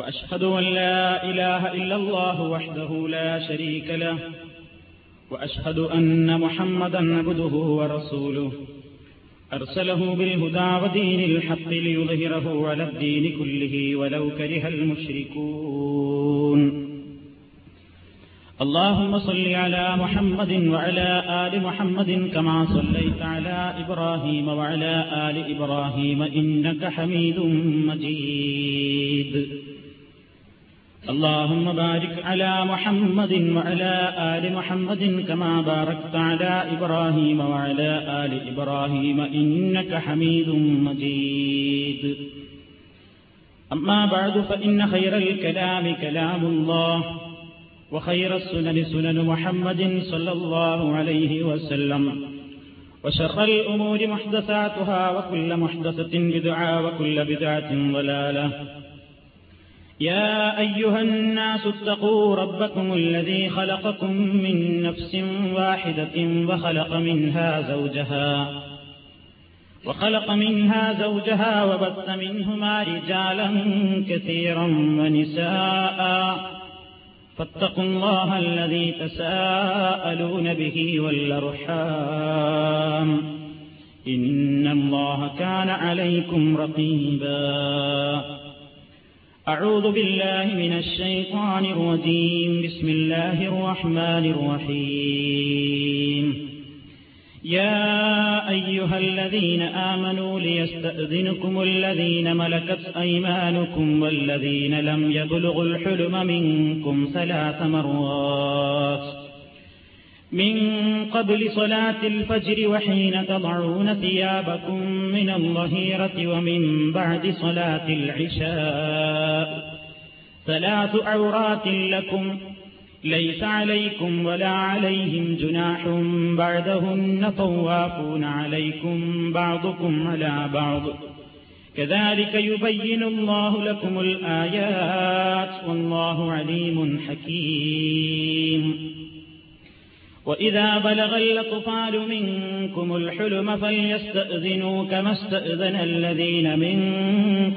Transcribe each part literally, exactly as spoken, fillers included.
وأشهد أن لا إله إلا الله وحده لا شريك له وأشهد أن محمدا عبده ورسوله أرسله بالهدى ودين الحق ليظهره على الدين كله ولو كره المشركون اللهم صل على محمد وعلى آل محمد كما صليت على إبراهيم وعلى آل إبراهيم إنك حميد مجيد اللهم بارك على محمد وعلى آل محمد كما باركت على إبراهيم وعلى آل إبراهيم إنك حميد مجيد أما بعد فإن خير الكلام كلام الله وخير السنن سنن محمد صلى الله عليه وسلم وشر الأمور محدثاتها وكل محدثة بدعة وكل بدعة ضلالة يا أيها الناس اتقوا ربكم الذي خلقكم من نفس واحدة وخلق منها زوجها وخلق منها زوجها وبث منهما رجالا كثيرا ونساء فاتقوا الله الذي تساءلون به والأرحام إن الله كان عليكم رقيبا أعوذ بالله من الشيطان الرجيم بسم الله الرحمن الرحيم يا أيها الذين آمنوا ليستأذنكم الذين ملكت أيمانكم والذين لم يبلغوا الحلم منكم ثلاث مرات من قبل صلاة الفجر وحين تضعون ثيابكم من الظهيرة ومن بعد صلاة العشاء ثلاث عورات لكم ليس عليكم ولا عليهم جناح بعدهن طوافون عليكم بعضكم على بعض كذلك يبين الله لكم الآيات والله عليم حكيم وإذا بلغ الأطفال منكم الحلم فليستأذنوا كما استأذن الذين من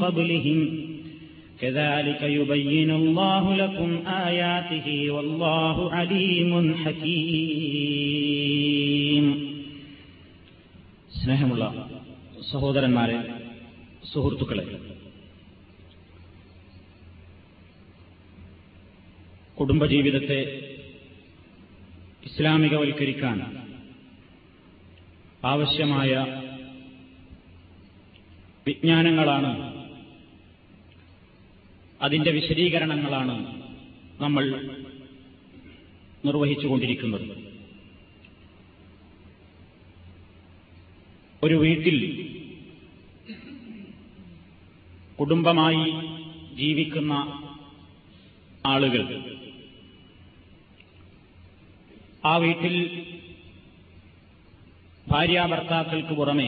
قبلهم كذلك يبين الله لكم آياته والله عليم حكيم سنهم الله سهودر الماري سهورتك لك കുടുംബ ജീവിതത്തെ ഇസ്ലാമികവൽക്കരിക്കാൻ ആവശ്യമായ വിജ്ഞാനങ്ങളാണ്, അതിന്റെ വിശദീകരണങ്ങളാണ് നമ്മൾ നിർവഹിച്ചുകൊണ്ടിരിക്കുന്നത്. ഒരു വീട്ടിൽ കുടുംബമായി ജീവിക്കുന്ന ആളുകൾ ആ വീട്ടിൽ ഭാര്യാഭർത്താക്കൾക്ക് പുറമേ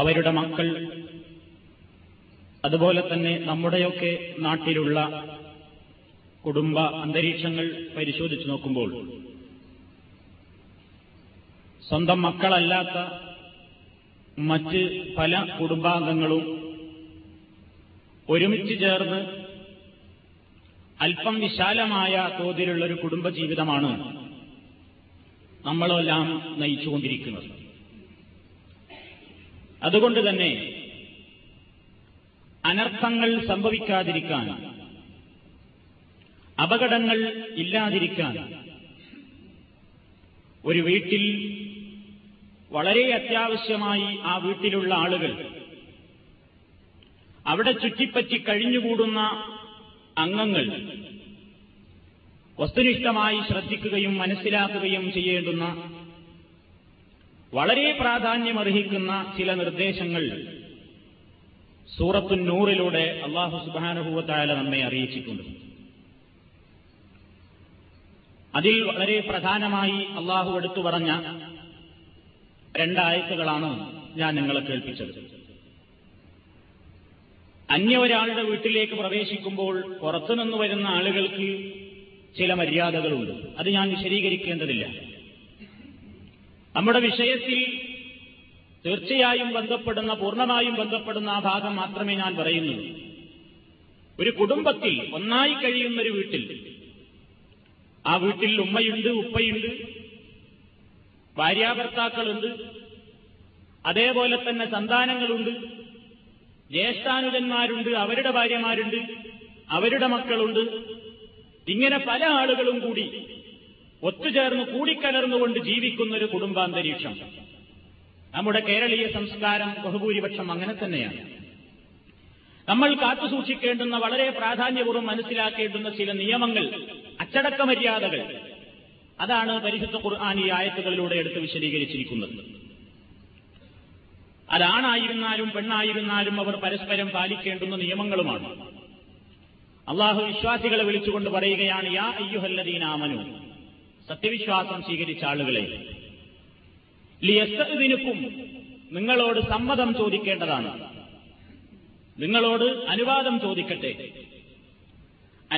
അവരുടെ മക്കൾ, അതുപോലെ തന്നെ നമ്മുടെയൊക്കെ നാട്ടിലുള്ള കുടുംബ അന്തരീക്ഷങ്ങൾ പരിശോധിച്ചു നോക്കുമ്പോൾ സ്വന്തം മക്കളല്ലാത്ത മറ്റ് പല കുടുംബാംഗങ്ങളും ഒരുമിച്ച് ചേർന്ന് അല്പം വിശാലമായ തോതിലുള്ളൊരു കുടുംബജീവിതമാണ് നമ്മളെല്ലാം നയിച്ചുകൊണ്ടിരിക്കുന്നത്. അതുകൊണ്ട് തന്നെ അനർത്ഥങ്ങൾ സംഭവിക്കാതിരിക്കാൻ, അപകടങ്ങൾ ഇല്ലാതിരിക്കാൻ ഒരു വീട്ടിൽ വളരെ അത്യാവശ്യമായി ആ വീട്ടിലുള്ള ആളുകൾ, അവിടെ ചുറ്റിപ്പറ്റി കഴിഞ്ഞുകൂടുന്ന അംഗങ്ങൾ വസ്തുനിഷ്ഠമായി ശ്രദ്ധിക്കുകയും മനസ്സിലാക്കുകയും ചെയ്യേണ്ടുന്ന വളരെ പ്രാധാന്യമർഹിക്കുന്ന ചില നിർദ്ദേശങ്ങൾ സൂറത്തു നൂറിലൂടെ അല്ലാഹു സുബ്ഹാനഹു വ തആല നമ്മെ അറിയിച്ചിട്ടുണ്ട്. അതിൽ വളരെ പ്രധാനമായി അല്ലാഹു എടുത്തു പറഞ്ഞ രണ്ടായത്തുകളാണ് ഞാൻ നിങ്ങളെ കേൾപ്പിച്ചത്. അന്യ ഒരാളുടെ വീട്ടിലേക്ക് പ്രവേശിക്കുമ്പോൾ പുറത്തുനിന്ന് വരുന്ന ആളുകൾക്ക് ചില മര്യാദകളുണ്ട്, അത് ഞാൻ വിശദീകരിക്കേണ്ടതില്ല. നമ്മുടെ വിഷയത്തിൽ തീർച്ചയായും ബന്ധപ്പെടുന്ന പൂർണ്ണമായും ബന്ധപ്പെടുന്ന ആ ഭാഗം മാത്രമേ ഞാൻ പറയുന്നുള്ളൂ. ഒരു കുടുംബത്തിൽ ഒന്നായി കഴിയുന്നൊരു വീട്ടിൽ, ആ വീട്ടിൽ ഉമ്മയുണ്ട്, ഉപ്പയുണ്ട്, ഭാര്യാഭർത്താക്കളുണ്ട്, അതേപോലെ തന്നെ സന്താനങ്ങളുണ്ട്, ജ്യേഷ്ഠാനുജന്മാരുണ്ട്, അവരുടെ ഭാര്യമാരുണ്ട്, അവരുടെ മക്കളുണ്ട്. ഇങ്ങനെ പല ആളുകളും കൂടി ഒത്തുചേർന്ന് കൂടിക്കലർന്നുകൊണ്ട് ജീവിക്കുന്നൊരു കുടുംബാന്തരീക്ഷം. നമ്മുടെ കേരളീയ സംസ്കാരം ബഹുഭൂരിപക്ഷം അങ്ങനെ തന്നെയാണ്. നമ്മൾ കാത്തുസൂക്ഷിക്കേണ്ടുന്ന, വളരെ പ്രാധാന്യപൂർവ്വം മനസ്സിലാക്കേണ്ടുന്ന ചില നിയമങ്ങൾ, അച്ചടക്ക മര്യാദകൾ, അതാണ് പരിശുദ്ധ ഖുർആൻ ഈ ആയത്തുകളിലൂടെ എടുത്ത് വിശദീകരിച്ചിരിക്കുന്നത്. അതാണായിരുന്നാലും പെണ്ണായിരുന്നാലും അവർ പരസ്പരം പാലിക്കേണ്ടുന്ന നിയമങ്ങളുമാണ്. അള്ളാഹു വിശ്വാസികളെ വിളിച്ചുകൊണ്ട് പറയുകയാണ്, യാ അയ്യുഹല്ലദീന ആമനൂ, സത്യവിശ്വാസം സ്വീകരിച്ച ആളുകളെ, ലിയസ്തഅ്ദിനക്കും, നിങ്ങളോട് സമ്മതം ചോദിക്കേണ്ടതാണ്, നിങ്ങളോട് അനുവാദം ചോദിക്കട്ടെ,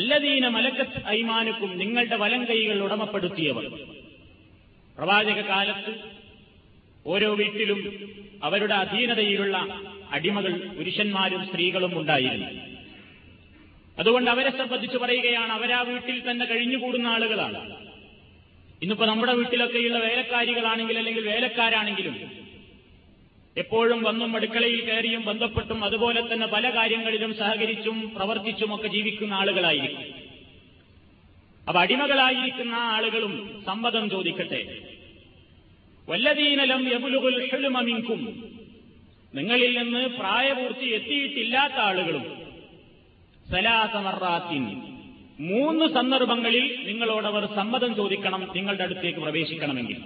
അല്ലദീന മലക്കത്ത് ഐമാനുക്കും, നിങ്ങളുടെ വലങ്കൈകൾ ഉടമപ്പെടുത്തിയവർ. പ്രവാചക കാലത്ത് ഓരോ വീട്ടിലും അവരുടെ അധീനതയിലുള്ള അടിമകൾ, പുരുഷന്മാരും സ്ത്രീകളും ഉണ്ടായിരുന്നു. അതുകൊണ്ട് അവരെ സംബന്ധിച്ച് പറയുകയാണ്, അവരാ വീട്ടിൽ തന്നെ കഴിഞ്ഞുകൂടുന്ന ആളുകളാണ്. ഇന്നിപ്പോ നമ്മുടെ വീട്ടിലൊക്കെയുള്ള വേലക്കാരികളാണെങ്കിൽ അല്ലെങ്കിൽ വേലക്കാരാണെങ്കിലും എപ്പോഴും വന്നും അടുക്കളയിൽ കയറിയും ബന്ധപ്പെട്ടും അതുപോലെ തന്നെ പല കാര്യങ്ങളിലും സഹകരിച്ചും പ്രവർത്തിച്ചുമൊക്കെ ജീവിക്കുന്ന ആളുകളായിരിക്കും. അപ്പൊ അടിമകളായിരിക്കുന്ന ആ ആളുകളും സമ്മതം ചോദിക്കട്ടെ. വല്ലദീന ലം യബ്ലുഗുൽ ഹുൽമ മിൻകും, നിങ്ങളിൽ നിന്ന് പ്രായപൂർത്തി എത്തിയിട്ടില്ലാത്ത ആളുകളും, സലാസ മറാത്തിൻ, മൂന്ന് സന്ദർഭങ്ങളിൽ നിങ്ങളോടവർ സമ്മതം ചോദിക്കണം നിങ്ങളുടെ അടുത്തേക്ക് പ്രവേശിക്കണമെങ്കിൽ.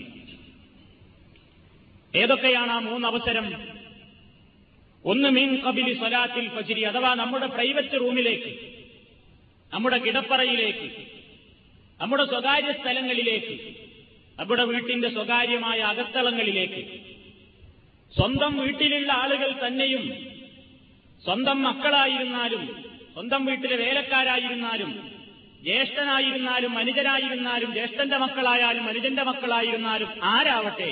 ഏതൊക്കെയാണ് ആ മൂന്നവസരം? ഒന്ന്, മിൻ ഖബിലി സലാത്തിൽ ഫജ്രി, അഥവാ നമ്മുടെ പ്രൈവറ്റ് റൂമിലേക്ക്, നമ്മുടെ കിടപ്പറയിലേക്ക്, നമ്മുടെ സ്വകാര്യ സ്ഥലങ്ങളിലേക്ക്, നമ്മുടെ വീട്ടിന്റെ സ്വകാര്യമായ അകത്തളങ്ങളിലേക്ക്, സ്വന്തം വീട്ടിലുള്ള ആളുകൾ തന്നെയും, സ്വന്തം മക്കളായിരുന്നാലും സ്വന്തം വീട്ടിലെ വേലക്കാരായിരുന്നാലും ജ്യേഷ്ഠനായിരുന്നാലും അനുജനായിരുന്നാലും ജ്യേഷ്ഠന്റെ മക്കളായാലും അനുജന്റെ മക്കളായിരുന്നാലും ആരാവട്ടെ,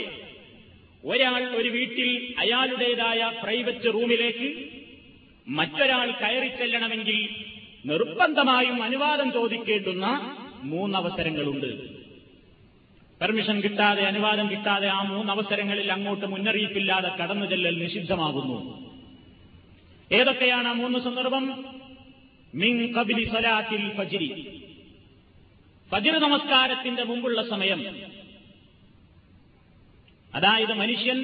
ഒരാൾ ഒരു വീട്ടിൽ അയാളുടേതായ പ്രൈവറ്റ് റൂമിലേക്ക് മറ്റൊരാൾ കയറി ചെല്ലണമെങ്കിൽ നിർബന്ധമായും അനുവാദം ചോദിക്കേണ്ടുന്ന മൂന്നവസരങ്ങളുണ്ട്. പെർമിഷൻ കിട്ടാതെ, അനുവാദം കിട്ടാതെ ആ മൂന്നവസരങ്ങളിൽ അങ്ങോട്ട് മുന്നറിയിപ്പില്ലാതെ കടന്നു ചെല്ലൽ നിഷിദ്ധമാകുന്നു. ഏതൊക്കെയാണ് ആ മൂന്ന് സന്ദർഭം? മിൻ ഖബ്ലി സലാത്തിൽ ഫജ്രി, ഫജ്ർ നമസ്കാരത്തിന്റെ മുമ്പുള്ള സമയം. അതായത് മനുഷ്യൻ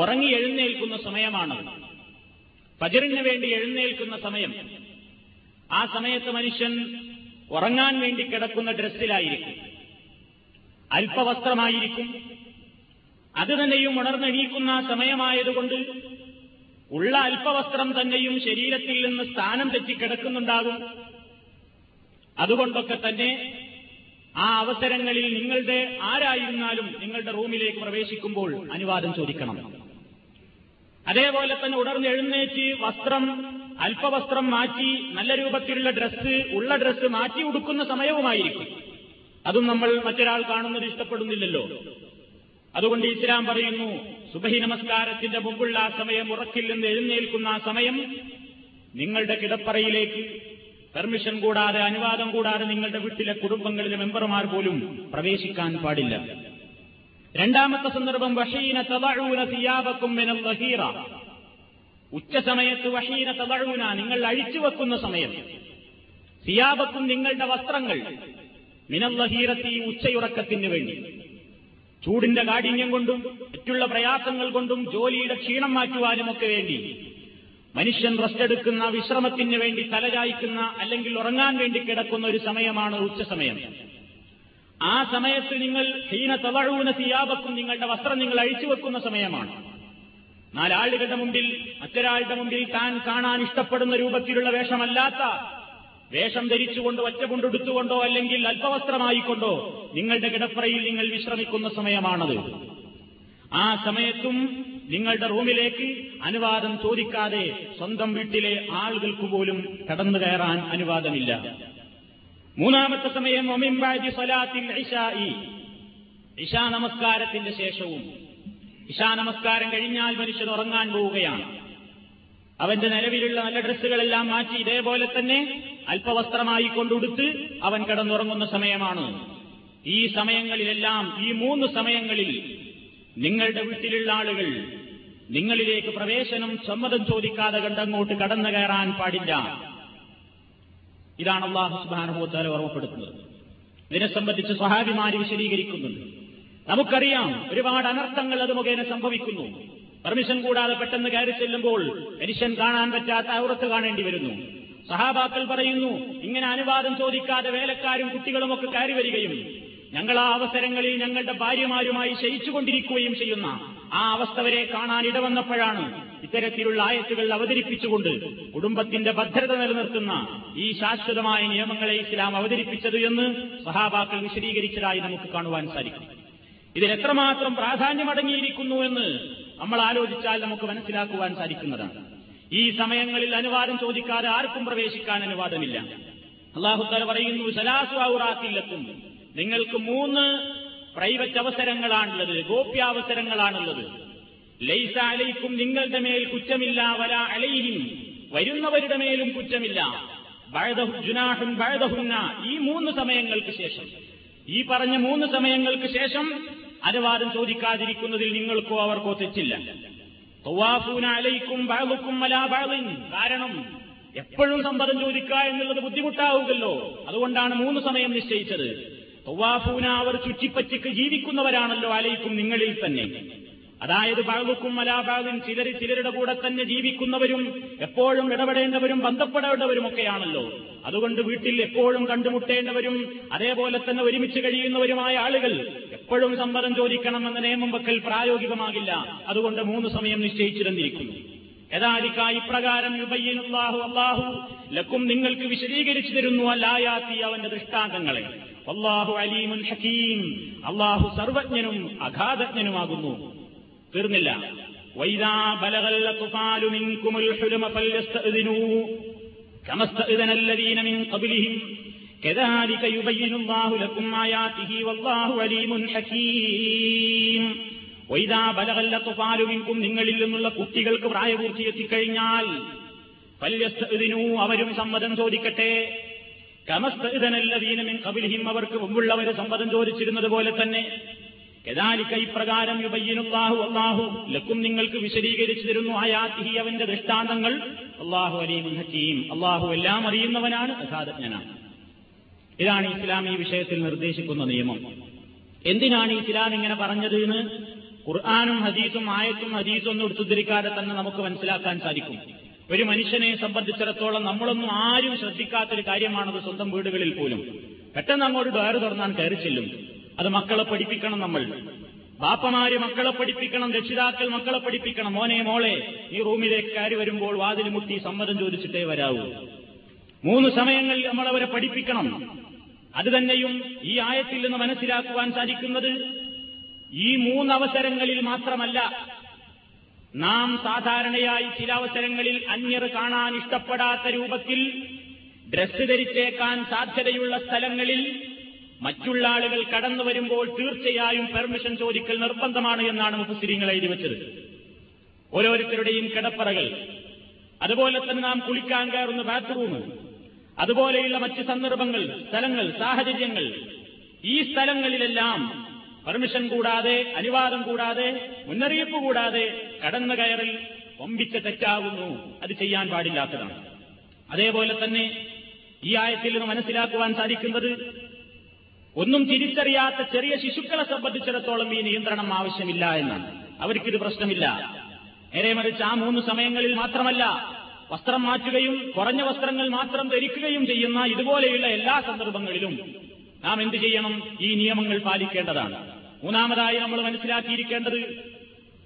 ഉറങ്ങി എഴുന്നേൽക്കുന്ന സമയമാണ് ഫജ്റിന് വേണ്ടി എഴുന്നേൽക്കുന്ന സമയം. ആ സമയത്ത് മനുഷ്യൻ ഉറങ്ങാൻ വേണ്ടി കിടക്കുന്ന ഡ്രസ്സിലായിരിക്കും, അല്പവസ്ത്രമായിരിക്കും. അത് തന്നെയും ഉണർന്നെണീക്കുന്ന സമയമായതുകൊണ്ട് ഉള്ള അല്പവസ്ത്രം തന്നെയും ശരീരത്തിൽ നിന്ന് സ്ഥാനം തെറ്റിക്കിടക്കുന്നുണ്ടാകും. അതുകൊണ്ടൊക്കെ തന്നെ ആ അവസരങ്ങളിൽ നിങ്ങളുടെ ആരായിരുന്നാലും നിങ്ങളുടെ റൂമിലേക്ക് പ്രവേശിക്കുമ്പോൾ അനുവാദം ചോദിക്കണം. അതേപോലെ തന്നെ ഉണർന്നെഴുന്നേറ്റ് വസ്ത്രം, അല്പവസ്ത്രം മാറ്റി നല്ല രൂപത്തിലുള്ള ഡ്രസ്സ്, ഉള്ള ഡ്രസ്സ് മാറ്റി ഉടുക്കുന്ന സമയവുമായിരിക്കും. അതും നമ്മൾ മറ്റൊരാൾ കാണുന്നത് ഇഷ്ടപ്പെടുന്നില്ലല്ലോ. അതുകൊണ്ട് ഇസ്ലാം പറയുന്നു, സുബഹി നമസ്കാരത്തിന്റെ മുമ്പുള്ള ആ സമയം, ഉറക്കിൽ നിന്ന് എഴുന്നേൽക്കുന്ന ആ സമയം, നിങ്ങളുടെ കിടപ്പറയിലേക്ക് പെർമിഷൻ കൂടാതെ, അനുവാദം കൂടാതെ നിങ്ങളുടെ വീട്ടിലെ കുടുംബങ്ങളിലെ മെമ്പർമാർ പോലും പ്രവേശിക്കാൻ പാടില്ല. രണ്ടാമത്തെ സന്ദർഭം, വഹീന തദഊന സിയാബകും മിനൽ ദഹീറ, ഉച്ചസമയത്ത് വഹീന തദഊന, നിങ്ങൾ അഴിച്ചുവെക്കുന്ന സമയം, സിയാബകും, നിങ്ങളുടെ വസ്ത്രങ്ങൾ, മിനൽ ദഹീറത്തി, ഉച്ചയുറക്കത്തിന് വേണ്ടി. ചൂടിന്റെ കാഠിന്യം കൊണ്ടും മറ്റുള്ള പ്രയാസങ്ങൾ കൊണ്ടും ജോലിയുടെ ക്ഷീണം മാറ്റുവാനുമൊക്കെ വേണ്ടി മനുഷ്യൻ റെസ്റ്റ് എടുക്കുന്ന, വിശ്രമത്തിന് വേണ്ടി തലചായ്ക്കുന്ന, അല്ലെങ്കിൽ ഉറങ്ങാൻ വേണ്ടി കിടക്കുന്ന ഒരു സമയമാണ് ഉച്ചസമയം. ആ സമയത്ത് നിങ്ങൾ ഹീന തദഊന സിയാബകും, നിങ്ങളുടെ വസ്ത്രം നിങ്ങൾ അഴിച്ചുവെക്കുന്ന സമയമാണ്. നാലാളുകളുടെ മുമ്പിൽ മറ്റൊരാളുടെ മുമ്പിൽ താൻ കാണാൻ ഇഷ്ടപ്പെടുന്ന രൂപത്തിലുള്ള വേഷമല്ലാത്ത വേഷം ധരിച്ചുകൊണ്ടോ ഒറ്റ കൊണ്ടെടുത്തുകൊണ്ടോ അല്ലെങ്കിൽ അല്പവസ്ത്രമായിക്കൊണ്ടോ നിങ്ങളുടെ കിടപ്പറയിൽ നിങ്ങൾ വിശ്രമിക്കുന്ന സമയമാണത്. ആ സമയത്തും നിങ്ങളുടെ റൂമിലേക്ക് അനുവാദം ചോദിക്കാതെ സ്വന്തം വീട്ടിലെ ആളുകൾക്ക് പോലും കടന്നു കയറാൻ അനുവാദമില്ല. മൂന്നാമത്തെ സമയം ഒമിംബാജി സ്വലാത്തിൽ ഇശാഇ, ഇശാ നമസ്കാരത്തിന്റെ ശേഷവും. ഇശാ നമസ്കാരം കഴിഞ്ഞാൽ മനുഷ്യൻ ഉറങ്ങാൻ പോവുകയാണ്. അവന്റെ നിലവിലുള്ള നല്ല ഡ്രസ്സുകളെല്ലാം മാറ്റി ഇതേപോലെ തന്നെ അല്പവസ്ത്രമായി കൊണ്ടുടുത്ത് അവൻ കിടന്നുറങ്ങുന്ന സമയമാണ്. ഈ സമയങ്ങളിലെല്ലാം, ഈ മൂന്ന് സമയങ്ങളിൽ നിങ്ങളുടെ വീട്ടിലുള്ള ആളുകൾ നിങ്ങളിലേക്ക് പ്രവേശനം സമ്മതം ചോദിക്കാതെ കണ്ടങ്ങോട്ട് കടന്നു കയറാൻ പാടില്ല. ഇതാണ് അല്ലാഹു സുബ്ഹാനഹു വ തആല ഓർമ്മപ്പെടുത്തുന്നത്. ഇതിനെ സംബന്ധിച്ച് സ്വഹാബിമാര് വിശദീകരിക്കുന്നുണ്ട്. നമുക്കറിയാം ഒരുപാട് അനർത്ഥങ്ങൾ അത് മുഖേന സംഭവിക്കുന്നു. പെർമിഷൻ കൂടാതെ പെട്ടെന്ന് കയറി ചെല്ലുമ്പോൾ മനുഷ്യൻ കാണാൻ പറ്റാത്ത ഔറത്ത് കാണേണ്ടി വരുന്നു. സഹാബാക്കൾ പറയുന്നു, ഇങ്ങനെ അനുവാദം ചോദിക്കാതെ വേലക്കാരും കുട്ടികളുമൊക്കെ കയറി വരികയും ഞങ്ങൾ ആ അവസരങ്ങളിൽ ഞങ്ങളുടെ ഭാര്യമാരുമായി ശയിച്ചുകൊണ്ടിരിക്കുകയും ചെയ്യുന്ന ആ അവസ്ഥ വരെ കാണാൻ ഇടവന്നപ്പോഴാണ് ഇത്തരത്തിലുള്ള ആയത്തുകൾ അവതരിപ്പിച്ചുകൊണ്ട് കുടുംബത്തിന്റെ ഭദ്രത നിലനിർത്തുന്ന ഈ ശാശ്വതമായ നിയമങ്ങളെ ഇസ്ലാം അവതരിപ്പിച്ചത് എന്ന് സഹാബാക്കൾ വിശദീകരിച്ചതായി നമുക്ക് കാണുവാൻ സാധിക്കും. ഇതിനെത്രമാത്രം പ്രാധാന്യമടങ്ങിയിരിക്കുന്നു എന്ന് നമ്മൾ ആലോചിച്ചാൽ നമുക്ക് മനസ്സിലാക്കുവാൻ സാധിക്കുന്നതാണ്. ഈ സമയങ്ങളിൽ അനുവാദം ചോദിക്കാതെ ആർക്കും പ്രവേശിക്കാൻ അനുവാദമില്ല. അല്ലാഹു തആല പറയുന്നു, സലാസു ഔറാത്തില്ലക്കും, നിങ്ങൾക്ക് മൂന്ന് പ്രൈവറ്റ് അവസരങ്ങളാണുള്ളത്, ഗോപ്യാവസരങ്ങളാണുള്ളത്. ലൈസ അലൈക്കും, നിങ്ങളുടെ മേൽ കുറ്റമില്ല, വല അലൈഹിം, വരുന്നവരുടെ മേലും കുറ്റമില്ല, ബഅദഹു ജുനാഹുൻ ബഅദഹുന്ന, ഈ മൂന്ന് സമയങ്ങൾക്ക് ശേഷം, ഈ പറഞ്ഞ മൂന്ന് സമയങ്ങൾക്ക് ശേഷം അനുവാദം ചോദിക്കാതിരിക്കുന്നതിൽ നിങ്ങൾക്കോ അവർക്കോ തെറ്റില്ല. തവാഫൂന അലൈക്കും ബഅദുക്കും വലാ ബഅദിൻ, കാരണം എപ്പോഴും സമ്മതം ചോദിക്കുക എന്നുള്ളത് ബുദ്ധിമുട്ടാവുമല്ലോ, അതുകൊണ്ടാണ് മൂന്ന് സമയം നിശ്ചയിച്ചത്. തവാഫൂന, അവർ ചുറ്റിപ്പറ്റിക്ക് ജീവിക്കുന്നവരാണല്ലോ, അലൈക്കും, നിങ്ങളിൽ തന്നെ. അതായത് ബഅദുക്കും വലാ ബഅദിൻ, ചിലർ ചിലരുടെ കൂടെ തന്നെ ജീവിക്കുന്നവരും എപ്പോഴും ഇടപെടേണ്ടവരും ബന്ധപ്പെടേണ്ടവരും ഒക്കെയാണല്ലോ. അതുകൊണ്ട് വീട്ടിൽ എപ്പോഴും കണ്ടുമുട്ടേണ്ടവരും അതേപോലെ തന്നെ ഒരുമിച്ച് കഴിയുന്നവരുമായ ആളുകൾ എപ്പോഴും സമ്മതം ചോദിക്കണമെന്ന നിയമം വെക്കൽ പ്രായോഗികമാകില്ല. അതുകൊണ്ട് മൂന്ന് സമയം നിശ്ചയിച്ചിരുന്നിരിക്കുന്നു. യദാലിക, ഇപ്രകാരം യുബയ്യിനുല്ലാഹു, അല്ലാഹു ലക്കും, നിങ്ങൾക്ക് വിശദീകരിച്ചു തരുന്നു, അലായാത്തി, അവന്റെ ദൃഷ്ടാന്തങ്ങളെ. വല്ലാഹു അലീമുൻ ഹകീം, അല്ലാഹു സർവജ്ഞനും അഗാധജ്ഞനുമാകുന്നു. തീർന്നില്ല. വൈദാ ബലഗൽ തുഫാലു മിൻകുമുൽ ഹുലമ ഫൽയസ്തഅ്ദിനൂ കമസ്തഅ്ദന അല്ലദീന മിൻ ഖബ്ലിഹിം കദാലിക യുബയ്യിനുല്ലാഹു ലക്കും ആയാതിഹി വല്ലാഹു അലീമുൻ ഹകീം. വൈദാ ബലഗൽ തുഫാലു മിൻകും, നിങ്ങളിൽ നിന്നുള്ള കുട്ടികൾക്ക് പ്രായപൂർത്തി എത്തിക്കഴിഞ്ഞാൽ ഫൽയസ്തഅ്ദിനൂ, അവരും സമ്മതം ചോദിക്കട്ടെ. കമസ്തഅ്ദന അല്ലദീന മിൻ ഖബ്ലിഹിം, അവർക്ക് മുമ്പുള്ളവർ സമ്മതം ചോദിച്ചിരുന്നത് പോലെ തന്നെ. കദാലിക, ഇപ്രകാരം യുബയ്യിനുല്ലാഹു, അല്ലാഹു ലക്കും, നിങ്ങൾക്ക് വിശദീകരിച്ചു തരുന്നു, ആയാതിഹി, അവന്റെ ദൃഷ്ടാന്തങ്ങൾ. അല്ലാഹു അലീമുൻ ഹകീം, അല്ലാഹു എല്ലാം അറിയുന്നവനാണ്, അഗാധജ്ഞനാണ്. ഇതാണ് ഇസ്ലാം ഈ വിഷയത്തിൽ നിർദ്ദേശിക്കുന്ന നിയമം. എന്തിനാണ് ഇസ്ലാം ഇങ്ങനെ പറഞ്ഞത് എന്ന് ഖുർആനും ഹദീസും ആയത്തും ഹദീസും ഒന്നും എടുത്തുദ്ധരിക്കാതെ തന്നെ നമുക്ക് മനസ്സിലാക്കാൻ സാധിക്കും. ഒരു മനുഷ്യനെ സംബന്ധിച്ചിടത്തോളം നമ്മളൊന്നും ആരും ശ്രദ്ധിക്കാത്തൊരു കാര്യമാണത്. സ്വന്തം വീടുകളിൽ പോലും പെട്ടെന്ന് അങ്ങോട്ട് ഡോർ തുറന്നാൻ കയറി ചെല്ലും. അത് മക്കളെ പഠിപ്പിക്കണം. നമ്മൾ ബാപ്പമാര് മക്കളെ പഠിപ്പിക്കണം, രക്ഷിതാക്കൾ മക്കളെ പഠിപ്പിക്കണം. മോനെ, മോളെ, ഈ റൂമിലേക്ക് കയറി വരുമ്പോൾ വാതിൽ മുട്ടി സമ്മതം ചോദിച്ചിട്ടേ വരാവൂ. മൂന്ന് സമയങ്ങളിൽ നമ്മളവരെ പഠിപ്പിക്കണം. അത് തന്നെയും ഈ ആയത്തിൽ നിന്ന് മനസ്സിലാക്കുവാൻ സാധിക്കുന്നത്, ഈ മൂന്നവസരങ്ങളിൽ മാത്രമല്ല, നാം സാധാരണയായി ചില അവസരങ്ങളിൽ അന്യർ കാണാൻ ഇഷ്ടപ്പെടാത്ത രൂപത്തിൽ ഡ്രസ്സ് ധരിച്ചേക്കാൻ സാധ്യതയുള്ള സ്ഥലങ്ങളിൽ മറ്റുള്ള ആളുകൾ കടന്നു വരുമ്പോൾ തീർച്ചയായും പെർമിഷൻ ചോദിക്കൽ നിർബന്ധമാണ് എന്നാണ് മുഫസ്സിരീങ്ങൾ എഴുതി വെച്ചത്. ഓരോരുത്തരുടെയും കിടപ്പറകൾ, അതുപോലെ തന്നെ നാം കുളിക്കാൻ കയറുന്ന ബാത്റൂം, അതുപോലെയുള്ള മറ്റ് സന്ദർഭങ്ങൾ, സ്ഥലങ്ങൾ, സാഹചര്യങ്ങൾ, ഈ സ്ഥലങ്ങളിലെല്ലാം പെർമിഷൻ കൂടാതെ, അനുവാദം കൂടാതെ, മുന്നറിയിപ്പ് കൂടാതെ കടന്നു കയറൽ ഒമ്പിച്ച തെറ്റാകുന്നു. അത് ചെയ്യാൻ പാടില്ലാത്തതാണ്. അതേപോലെ തന്നെ ഈ ആയത്തിൽ നിന്ന് മനസ്സിലാക്കുവാൻ സാധിക്കുന്നത്, ഒന്നും തിരിച്ചറിയാത്ത ചെറിയ ശിശുക്കളെ സംബന്ധിച്ചിടത്തോളം ഈ നിയന്ത്രണം ആവശ്യമില്ല എന്നാണ്. അവർക്കിത് പ്രശ്നമില്ല. നേരെ മറിച്ച്, ആ മൂന്ന് സമയങ്ങളിൽ മാത്രമല്ല, വസ്ത്രം മാറ്റുകയും കുറഞ്ഞ വസ്ത്രങ്ങൾ മാത്രം ധരിക്കുകയും ചെയ്യുന്ന ഇതുപോലെയുള്ള എല്ലാ സന്ദർഭങ്ങളിലും നാം എന്ത് ചെയ്യണം? ഈ നിയമങ്ങൾ പാലിക്കേണ്ടതാണ്. മൂന്നാമതായി നമ്മൾ മനസ്സിലാക്കിയിരിക്കേണ്ടത്,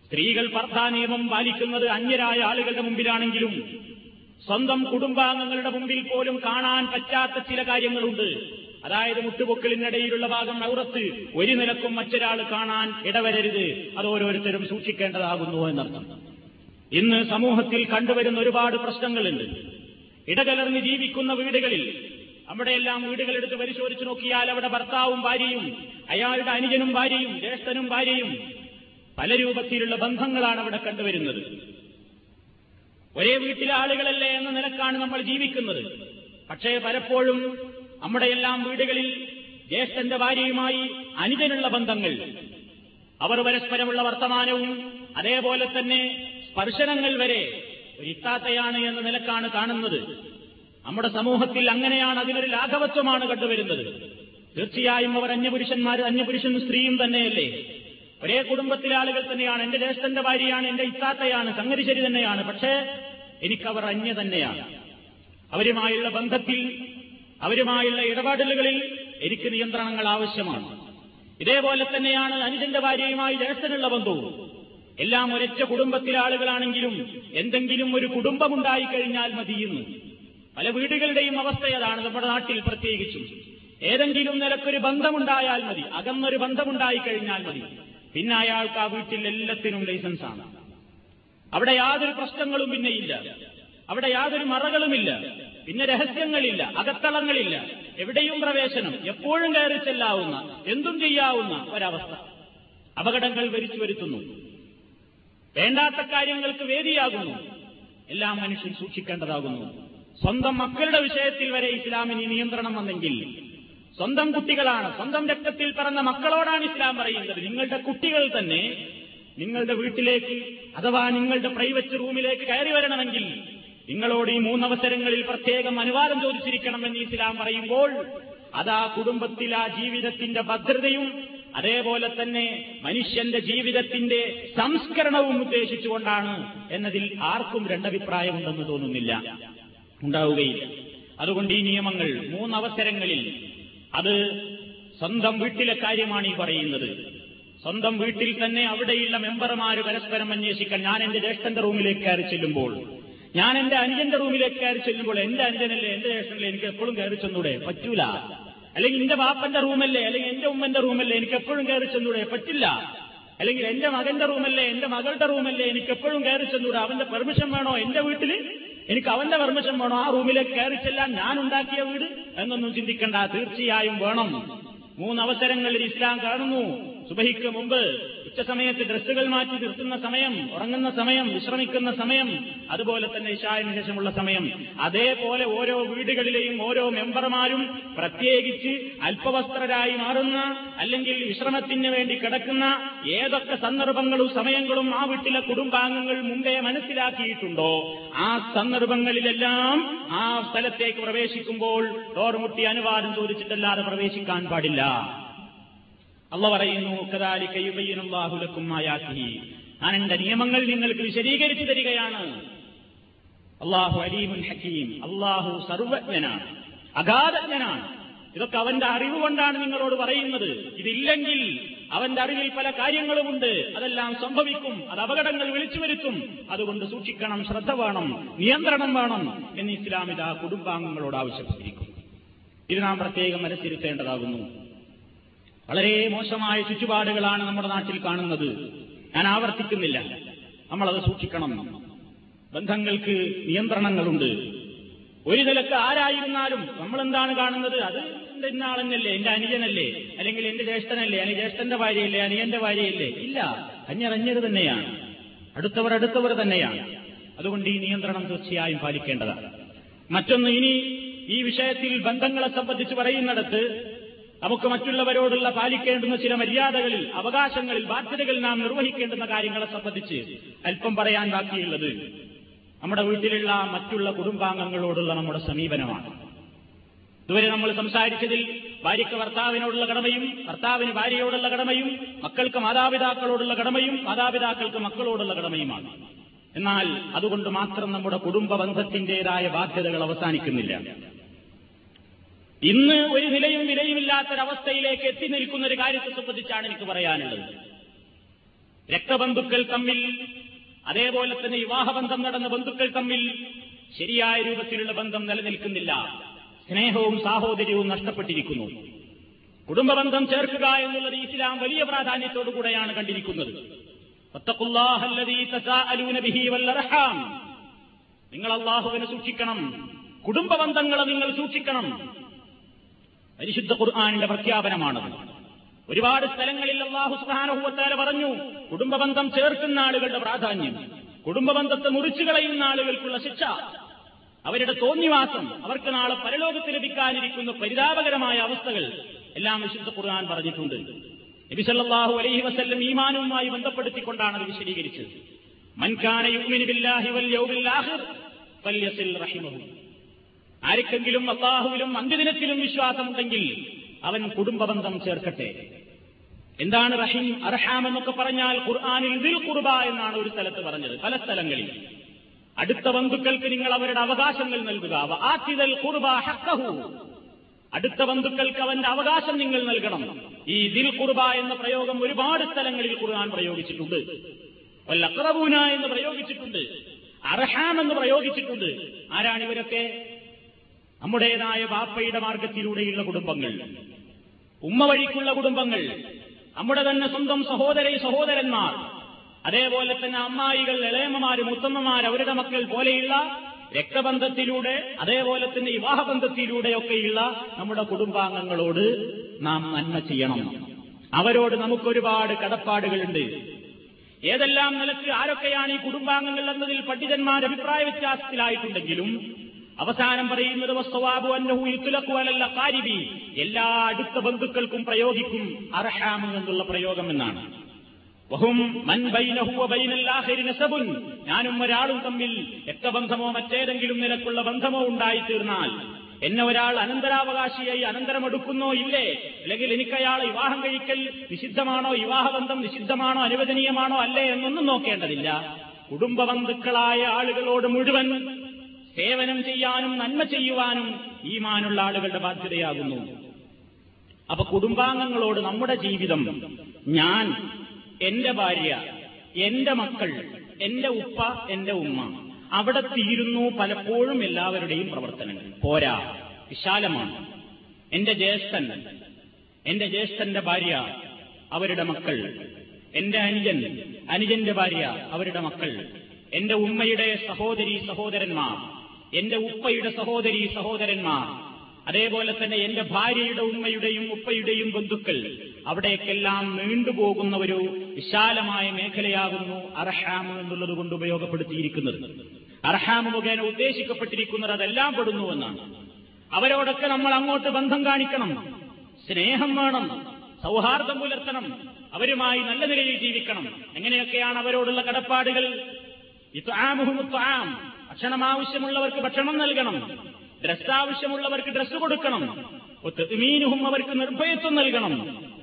സ്ത്രീകൾ പർദ്ദാ നിയമം പാലിക്കുന്നത് അന്യരായ ആളുകളുടെ മുമ്പിലാണെങ്കിലും സ്വന്തം കുടുംബാംഗങ്ങളുടെ മുമ്പിൽ പോലും കാണാൻ പറ്റാത്ത ചില കാര്യങ്ങളുണ്ട്. അതായത് മുട്ടുപൊക്കിളിനിടയിലുള്ള ഭാഗം ഔറത്ത് ഒരു നിലക്കും മറ്റൊരാൾ കാണാൻ ഇടവരരുത്. അത് ഓരോരുത്തരും സൂക്ഷിക്കേണ്ടതാകുന്നു എന്നർത്ഥം. ഇന്ന് സമൂഹത്തിൽ കണ്ടുവരുന്ന ഒരുപാട് പ്രശ്നങ്ങളുണ്ട്. ഇടകലർന്ന് ജീവിക്കുന്ന വീടുകളിൽ, അവിടെയെല്ലാം വീടുകളെടുത്ത് പരിശോധിച്ചു നോക്കിയാൽ അവിടെ ഭർത്താവും ഭാര്യയും അയാളുടെ അനുജനും ഭാര്യയും ജ്യേഷ്ഠനും ഭാര്യയും പല രൂപത്തിലുള്ള ബന്ധങ്ങളാണ് അവിടെ കണ്ടുവരുന്നത്. ഒരേ വീട്ടിലെ ആളുകളല്ലേ എന്ന നിലക്കാണ് നമ്മൾ ജീവിക്കുന്നത്. പക്ഷേ പലപ്പോഴും നമ്മുടെയെല്ലാം വീടുകളിൽ ജ്യേഷ്ഠന്റെ ഭാര്യയുമായി അനുജനുള്ള ബന്ധങ്ങൾ, അവർ പരസ്പരമുള്ള വർത്തമാനവും അതേപോലെ തന്നെ സ്പർശനങ്ങൾ വരെ ഒരു ഇത്താത്തയാണ് എന്ന നിലക്കാണ് കാണുന്നത്. നമ്മുടെ സമൂഹത്തിൽ അങ്ങനെയാണ്, അതിനൊരു ലാഘവത്വമാണ് കണ്ടുവരുന്നത്. തീർച്ചയായും അവർ അന്യപുരുഷന്മാർ, അന്യപുരുഷനും സ്ത്രീയും തന്നെയല്ലേ, ഒരേ കുടുംബത്തിലെ ആളുകൾ തന്നെയാണ്. എന്റെ ജ്യേഷ്ഠന്റെ ഭാര്യയാണ്, എന്റെ ഇത്താത്തയാണ്, സംഗതി ശരി തന്നെയാണ്. പക്ഷേ എനിക്കവർ അന്യ തന്നെയാണ്. അവരുമായുള്ള ബന്ധത്തിൽ, അവരുമായുള്ള ഇടപാടലുകളിൽ എനിക്ക് നിയന്ത്രണങ്ങൾ ആവശ്യമാണ്. ഇതേപോലെ തന്നെയാണ് അനുജന്റെ ഭാര്യയുമായി ജ്യേഷ്ഠനുള്ള ബന്ധവും. എല്ലാം ഒരൊറ്റ കുടുംബത്തിലെ ആളുകളാണെങ്കിലും എന്തെങ്കിലും ഒരു കുടുംബമുണ്ടായിക്കഴിഞ്ഞാൽ മതിയെന്ന് പല വീടുകളുടെയും അവസ്ഥയതാണ്. നമ്മുടെ നാട്ടിൽ പ്രത്യേകിച്ചും ഏതെങ്കിലും നിലക്കൊരു ബന്ധമുണ്ടായാൽ മതി, അകന്നൊരു ബന്ധമുണ്ടായിക്കഴിഞ്ഞാൽ മതി, പിന്നെ അയാൾക്ക് ആ വീട്ടിൽ എല്ലാത്തിനും ലൈസൻസാണ്. അവിടെ യാതൊരു പ്രശ്നങ്ങളും പിന്നെയില്ല, അവിടെ യാതൊരു മറകളുമില്ല, പിന്നെ രഹസ്യങ്ങളില്ല, അകത്തളങ്ങളില്ല, എവിടെയും പ്രവേശനം, എപ്പോഴും കയറി ചെല്ലാവുന്ന, എന്തും ചെയ്യാവുന്ന ഒരവസ്ഥ. അപകടങ്ങൾ വരുത്തി വരുത്തുന്നു, വേണ്ടാത്ത കാര്യങ്ങൾക്ക് വേദിയാകുന്നു. എല്ലാം മനുഷ്യൻ സൂക്ഷിക്കേണ്ടതാകുന്നു. സ്വന്തം മക്കളുടെ വിഷയത്തിൽ വരെ ഇസ്ലാമിന് നിയന്ത്രണം വന്നെങ്കിൽ, സ്വന്തം കുട്ടികളാണ്, സ്വന്തം രക്തത്തിൽ പിറന്ന മക്കളോടാണ് ഇസ്ലാം പറയുന്നത്, നിങ്ങളുടെ കുട്ടികൾ തന്നെ നിങ്ങളുടെ വീട്ടിലേക്ക് അഥവാ നിങ്ങളുടെ പ്രൈവറ്റ് റൂമിലേക്ക് കയറി വരണമെങ്കിൽ നിങ്ങളോട് ഈ മൂന്നവസരങ്ങളിൽ പ്രത്യേകം അനുവാദം ചോദിച്ചിരിക്കണമെന്ന് ഇസ്ലാം പറയുമ്പോൾ, അതാ കുടുംബത്തിൽ ആ ജീവിതത്തിന്റെ ഭദ്രതയും അതേപോലെ തന്നെ മനുഷ്യന്റെ ജീവിതത്തിന്റെ സംസ്കരണവും ഉദ്ദേശിച്ചുകൊണ്ടാണ് എന്നതിൽ ആർക്കും രണ്ടഭിപ്രായമുണ്ടെന്ന് തോന്നുന്നില്ല, ഉണ്ടാവുകയില്ല. അതുകൊണ്ട് ഈ നിയമങ്ങൾ മൂന്നവസരങ്ങളിൽ, അത് സ്വന്തം വീട്ടിലെ കാര്യമാണ് ഈ പറയുന്നത്. സ്വന്തം വീട്ടിൽ തന്നെ അവിടെയുള്ള മെമ്പർമാര് പരസ്പരം അന്വേഷിക്കാൻ, ഞാൻ എന്റെ ജ്യേഷ്ഠന്റെ റൂമിലേക്ക് കയറി ചെല്ലുമ്പോൾ, ഞാൻ എന്റെ അനുജന്റെ റൂമിലേക്ക് കയറി ചെല്ലുമ്പോൾ, എന്റെ അനുജനല്ലേ എന്റെ ജ്യേഷ്ഠനല്ലേ എനിക്ക് എപ്പോഴും കയറി ചെന്നൂടെ? പറ്റൂല. അല്ലെങ്കിൽ എന്റെ ബാപ്പന്റെ റൂമല്ലേ, അല്ലെങ്കിൽ എന്റെ ഉമ്മന്റെ റൂമല്ലേ എനിക്ക് എപ്പോഴും കയറി ചെന്നൂടെ? പറ്റില്ല. അല്ലെങ്കിൽ എന്റെ മകന്റെ റൂമല്ലേ എന്റെ മകളുടെ റൂമല്ലേ എനിക്ക് എപ്പോഴും കയറി ചെന്നൂടെ? അവന്റെ പെർമിഷൻ വേണോ? എന്റെ വീട്ടിൽ എനിക്ക് അവന്റെ പെർമിഷൻ വേണോ? ആ റൂമിലേക്ക് കയറി ചെല്ലാൻ ഞാൻ ഉണ്ടാക്കിയ വീട് എന്നൊന്നും ചിന്തിക്കണ്ട. തീർച്ചയായും വേണം. മൂന്നവസരങ്ങളിൽ ഇസ്ലാം കാണുന്നു. സുബഹിക്ക് മുമ്പ്, ഉച്ചസമയത്ത് ഡ്രസ്സുകൾ മാറ്റി നിർത്തുന്ന സമയം, ഉറങ്ങുന്ന സമയം, വിശ്രമിക്കുന്ന സമയം, അതുപോലെ തന്നെ ഇശാഇന് ശേഷമുള്ള സമയം. അതേപോലെ ഓരോ വീടുകളിലെയും ഓരോ മെമ്പർമാരും പ്രത്യേകിച്ച് അല്പവസ്ത്രരായി മാറുന്ന, അല്ലെങ്കിൽ വിശ്രമത്തിന് വേണ്ടി കിടക്കുന്ന ഏതൊക്കെ സന്ദർഭങ്ങളും സമയങ്ങളും ആ വീട്ടിലെ കുടുംബാംഗങ്ങൾ മുമ്പേ മനസ്സിലാക്കിയിട്ടുണ്ടോ, ആ സന്ദർഭങ്ങളിലെല്ലാം ആ സ്ഥലത്തേക്ക് പ്രവേശിക്കുമ്പോൾ ഡോർ മുട്ടി അനുവാദം ചോദിച്ചിട്ടല്ലാതെ പ്രവേശിക്കാൻ പാടില്ല. അല്ലാഹു പറയുന്നു, കദാലിക യുബയ്യിനുല്ലാഹു ലക്കും ആയാതിഹി, ഞാൻ എന്റെ നിയമങ്ങൾ നിങ്ങൾക്ക് വിശദീകരിച്ചു തരികയാണ്. അല്ലാഹു അലീമുൻ ഹകീം, അല്ലാഹു സർവജ്ഞനാണ്, അഗാധജ്ഞനാണ്. ഇതൊക്കെ അവന്റെ അറിവ് കൊണ്ടാണ് നിങ്ങളോട് പറയുന്നത്. ഇതില്ലെങ്കിൽ അവന്റെ അറിവിൽ പല കാര്യങ്ങളുമുണ്ട്, അതെല്ലാം സംഭവിക്കും, അത് അപകടങ്ങൾ വിളിച്ചു വരുത്തും. അതുകൊണ്ട് സൂക്ഷിക്കണം, ശ്രദ്ധ വേണം, നിയന്ത്രണം വേണം എന്ന് ഇസ്ലാം ഇതാ കുടുംബാംഗങ്ങളോട് ആവശ്യപ്പെട്ടിരിക്കും. ഇത് നാം പ്രത്യേകം മനസ്സിരുത്തേണ്ടതാകുന്നു. വളരെ മോശമായ ചുറ്റുപാടുകളാണ് നമ്മുടെ നാട്ടിൽ കാണുന്നത്. ഞാൻ ആവർത്തിക്കുന്നില്ല, നമ്മളത് സൂക്ഷിക്കണം. ബന്ധങ്ങൾക്ക് നിയന്ത്രണങ്ങളുണ്ട്. ഒരു നിലക്ക് ആരായിരുന്നാലും നമ്മളെന്താണ് കാണുന്നത്, അത് എന്റെ ഇന്നാളെന്നല്ലേ, എന്റെ അനുജനല്ലേ, അല്ലെങ്കിൽ എന്റെ ജ്യേഷ്ഠനല്ലേ, അല്ലെങ്കിൽ ജ്യേഷ്ഠന്റെ ഭാര്യയല്ലേ, അനിയന്റെ ഭാര്യയല്ലേ, ഇല്ല, അന്യരന്യർ തന്നെയാണ്, അടുത്തവർ അടുത്തവർ തന്നെയാണ്. അതുകൊണ്ട് ഈ നിയന്ത്രണം തീർച്ചയായും പാലിക്കേണ്ടതാണ്. മറ്റൊന്ന്, ഇനി ഈ വിഷയത്തിൽ ബന്ധങ്ങളെ സംബന്ധിച്ച് പറയുന്നിടത്ത് നമുക്ക് മറ്റുള്ളവരോടുള്ള പാലിക്കേണ്ടുന്ന ചില മര്യാദകളിൽ, അവകാശങ്ങളിൽ, ബാധ്യതകളിൽ നാം നിർവഹിക്കേണ്ടുന്ന കാര്യങ്ങളെ സംബന്ധിച്ച് അല്പം പറയാൻ ബാക്കിയുള്ളത് നമ്മുടെ വീട്ടിലുള്ള മറ്റുള്ള കുടുംബാംഗങ്ങളോടുള്ള നമ്മുടെ സമീപനമാണ്. ഇതുവരെ നമ്മൾ സംസാരിച്ചതിൽ ഭാര്യയ്ക്ക് ഭർത്താവിനോടുള്ള കടമയും ഭർത്താവിന് ഭാര്യയോടുള്ള കടമയും മക്കൾക്ക് മാതാപിതാക്കളോടുള്ള കടമയും മാതാപിതാക്കൾക്ക് മക്കളോടുള്ള കടമയുമാണ്. എന്നാൽ അതുകൊണ്ട് മാത്രം നമ്മുടെ കുടുംബ ബന്ധത്തിന്റേതായ ബാധ്യതകൾ അവസാനിക്കുന്നില്ല. ഇന്ന് ഒരു നിലയും വിലയുമില്ലാത്തൊരവസ്ഥയിലേക്ക് എത്തി നിൽക്കുന്ന ഒരു കാര്യത്തെ സംബന്ധിച്ചാണ് എനിക്ക് പറയാനുള്ളത്. രക്തബന്ധുക്കൾ തമ്മിൽ, അതേപോലെ തന്നെ വിവാഹബന്ധം നടന്ന ബന്ധുക്കൾ തമ്മിൽ ശരിയായ രൂപത്തിലുള്ള ബന്ധം നിലനിൽക്കുന്നില്ല. സ്നേഹവും സാഹോദര്യവും നഷ്ടപ്പെട്ടിരിക്കുന്നു. കുടുംബബന്ധം ചേർക്കുക എന്നുള്ളത് ഇസ്ലാം വലിയ പ്രാധാന്യത്തോടുകൂടെയാണ് കണ്ടിരിക്കുന്നത്. നിങ്ങൾ അള്ളാഹുവിനെ സൂക്ഷിക്കണം, കുടുംബബന്ധങ്ങളെ നിങ്ങൾ സൂക്ഷിക്കണം. പരിശുദ്ധ ഖുർആനിന്റെ പ്രഖ്യാപനമാണത്. ഒരുപാട് സ്ഥലങ്ങളിൽ അല്ലാഹു സുബ്ഹാനഹു വ തആല പറഞ്ഞു, കുടുംബബന്ധം ചേർക്കുന്ന ആളുകളുടെ പ്രാധാന്യം, കുടുംബബന്ധത്തെ മുറിച്ചു കളയുന്ന ആളുകൾക്കുള്ള ശിക്ഷ, അവരുടെ തോന്നിവാസം, അവർക്ക് നാളെ പരലോകത്ത് ലഭിക്കാനിരിക്കുന്ന പരിതാപകരമായ അവസ്ഥകൾ എല്ലാം വിശുദ്ധ ഖുർആൻ പറഞ്ഞിട്ടുണ്ട്. നബി സല്ലല്ലാഹു അലൈഹി വസല്ലം ഈമാനുമായി ബന്ധപ്പെടുത്തിക്കൊണ്ടാണ് അത് വിശദീകരിച്ചത്. മൻ കാന യുഅ്മിനു ബില്ലാഹി വൽ യൗമിൽ ആഖിർ ഫൽയസിൽ റഹിമഹു. ആർക്കെങ്കിലും അല്ലാഹുവിലും അന്ത്യദിനത്തിലും വിശ്വാസമുണ്ടെങ്കിൽ അവൻ കുടുംബബന്ധം ചേർക്കട്ടെ. എന്താണ് റഹീം, അർഹാം എന്നൊക്കെ പറഞ്ഞാൽ ഖുർആനിൽ ദിൽ ഖുർബ എന്നാണ് ഒരു സ്ഥലത്ത് പറഞ്ഞത്. പല സ്ഥലങ്ങളിൽ അടുത്ത ബന്ധുക്കൾക്ക് നിങ്ങൾ അവരുടെ അവകാശങ്ങൾ നൽകുക. വആതിൽ ഖുർബ ഹഖഹു, അടുത്ത ബന്ധുക്കൾക്ക് അവന്റെ അവകാശം നിങ്ങൾ നൽകണം. ഈ ദിൽ ഖുർബ എന്ന പ്രയോഗം ഒരുപാട് സ്ഥലങ്ങളിൽ ഖുർആൻ പ്രയോഗിച്ചിട്ടുണ്ട്. വൽ അഖറബൂന എന്ന് പ്രയോഗിച്ചിട്ടുണ്ട്, അർഹാം എന്ന് പ്രയോഗിച്ചിട്ടുണ്ട്. ആരാണ് ഇവരൊക്കെ? നമ്മുടേതായ ബാപ്പയുടെ മാർഗത്തിലൂടെയുള്ള കുടുംബങ്ങൾ, ഉമ്മ വഴിക്കുള്ള കുടുംബങ്ങൾ, നമ്മുടെ തന്നെ സ്വന്തം സഹോദര സഹോദരന്മാർ, അതേപോലെ തന്നെ അമ്മായികൾ, ഇളയമ്മമാര്, മുത്തമ്മമാർ, അവരുടെ മക്കൾ പോലെയുള്ള രക്തബന്ധത്തിലൂടെ, അതേപോലെ തന്നെ വിവാഹബന്ധത്തിലൂടെയൊക്കെയുള്ള നമ്മുടെ കുടുംബാംഗങ്ങളോട് നാം നന്മ ചെയ്യണം. അവരോട് നമുക്കൊരുപാട് കടപ്പാടുകളുണ്ട്. ഏതെല്ലാം നിലക്ക് ആരൊക്കെയാണ് ഈ കുടുംബാംഗങ്ങൾ എന്നതിൽ പണ്ഡിതന്മാർ അഭിപ്രായ വ്യത്യാസത്തിലായിട്ടുണ്ടെങ്കിലും അവസാനം പറയുന്നത് വസ്സവാബു അന്നഹു യുത്ലഖു അലൽ അഖാരിബി, എല്ലാ അടുത്ത ബന്ധുക്കൾക്കും പ്രയോഗിക്കും അർഹാം എന്നുള്ള പ്രയോഗം എന്നാണ്. വഹും മൻ ബൈനഹു വ ബൈനൽ ആഖിരി നസബുൻ, ഞാനും ഒരാളും തമ്മിൽ രക്തബന്ധമോ മറ്റേതെങ്കിലും നിലക്കുള്ള ബന്ധമോ ഉണ്ടായിത്തീർന്നാൽ, എന്നെ ഒരാൾ അനന്തരാവകാശിയായി അനന്തരമെടുക്കുന്നോ ഇല്ലേ, അല്ലെങ്കിൽ എനിക്കയാൾ വിവാഹം കഴിക്കൽ നിഷിദ്ധമാണോ, വിവാഹബന്ധം നിഷിദ്ധമാണോ, അനുവദനീയമാണോ അല്ലേ എന്നൊന്നും നോക്കേണ്ടതില്ല. കുടുംബബന്ധുക്കളായ ആളുകളോട് മുഴുവൻ സേവനം ചെയ്യാനും നന്മ ചെയ്യുവാനും ഈമാനുള്ള ആളുകളുടെ ബാധ്യതയാകുന്നു. അപ്പൊ കുടുംബാംഗങ്ങളോട് നമ്മുടെ ജീവിതം, ഞാൻ, എന്റെ ഭാര്യ, എന്റെ മക്കൾ, എന്റെ ഉപ്പ, എന്റെ ഉമ്മ, അവിടെ തീരുന്നു പലപ്പോഴും എല്ലാവരുടെയും പ്രവർത്തനങ്ങൾ. പോരാ, വിശാലമാണ്. എന്റെ ജ്യേഷ്ഠൻ, എന്റെ ജ്യേഷ്ഠന്റെ ഭാര്യ, അവരുടെ മക്കൾ, എന്റെ അനുജൻ, അനുജന്റെ ഭാര്യ, അവരുടെ മക്കൾ, എന്റെ ഉമ്മയുടെ സഹോദരി സഹോദരന്മാർ, എന്റെ ഉപ്പയുടെ സഹോദരി സഹോദരന്മാർ, അതേപോലെ തന്നെ എന്റെ ഭാര്യയുടെ ഉമ്മയുടെയും ഉപ്പയുടെയും ബന്ധുക്കൾ, അവിടേക്കെല്ലാം നീണ്ടുപോകുന്ന ഒരു വിശാലമായ മേഖലയാകുന്നു അർഹാം എന്നുള്ളത് കൊണ്ട് ഉപയോഗപ്പെടുത്തിയിരിക്കുന്നത്. അർഹാം മുഖേന ഉദ്ദേശിക്കപ്പെട്ടിരിക്കുന്നത് അതെല്ലാം പെടുന്നുവെന്നാണ്. അവരോടൊക്കെ നമ്മൾ അങ്ങോട്ട് ബന്ധം കാണിക്കണം, സ്നേഹം വേണം, സൗഹാർദ്ദം പുലർത്തണം, അവരുമായി നല്ല നിലയിൽ ജീവിക്കണം. എങ്ങനെയൊക്കെയാണ് അവരോടുള്ള കടപ്പാടുകൾ? ഇത്ആമുഹും ഇത്ആം, ഭക്ഷണം ആവശ്യമുള്ളവർക്ക് ഭക്ഷണം നൽകണം, ഡ്രസ്സ് ആവശ്യമുള്ളവർക്ക് ഡ്രസ്സ് കൊടുക്കണം, തഅ്മീനുഹും അവർക്ക് നിർഭയത്വം നൽകണം,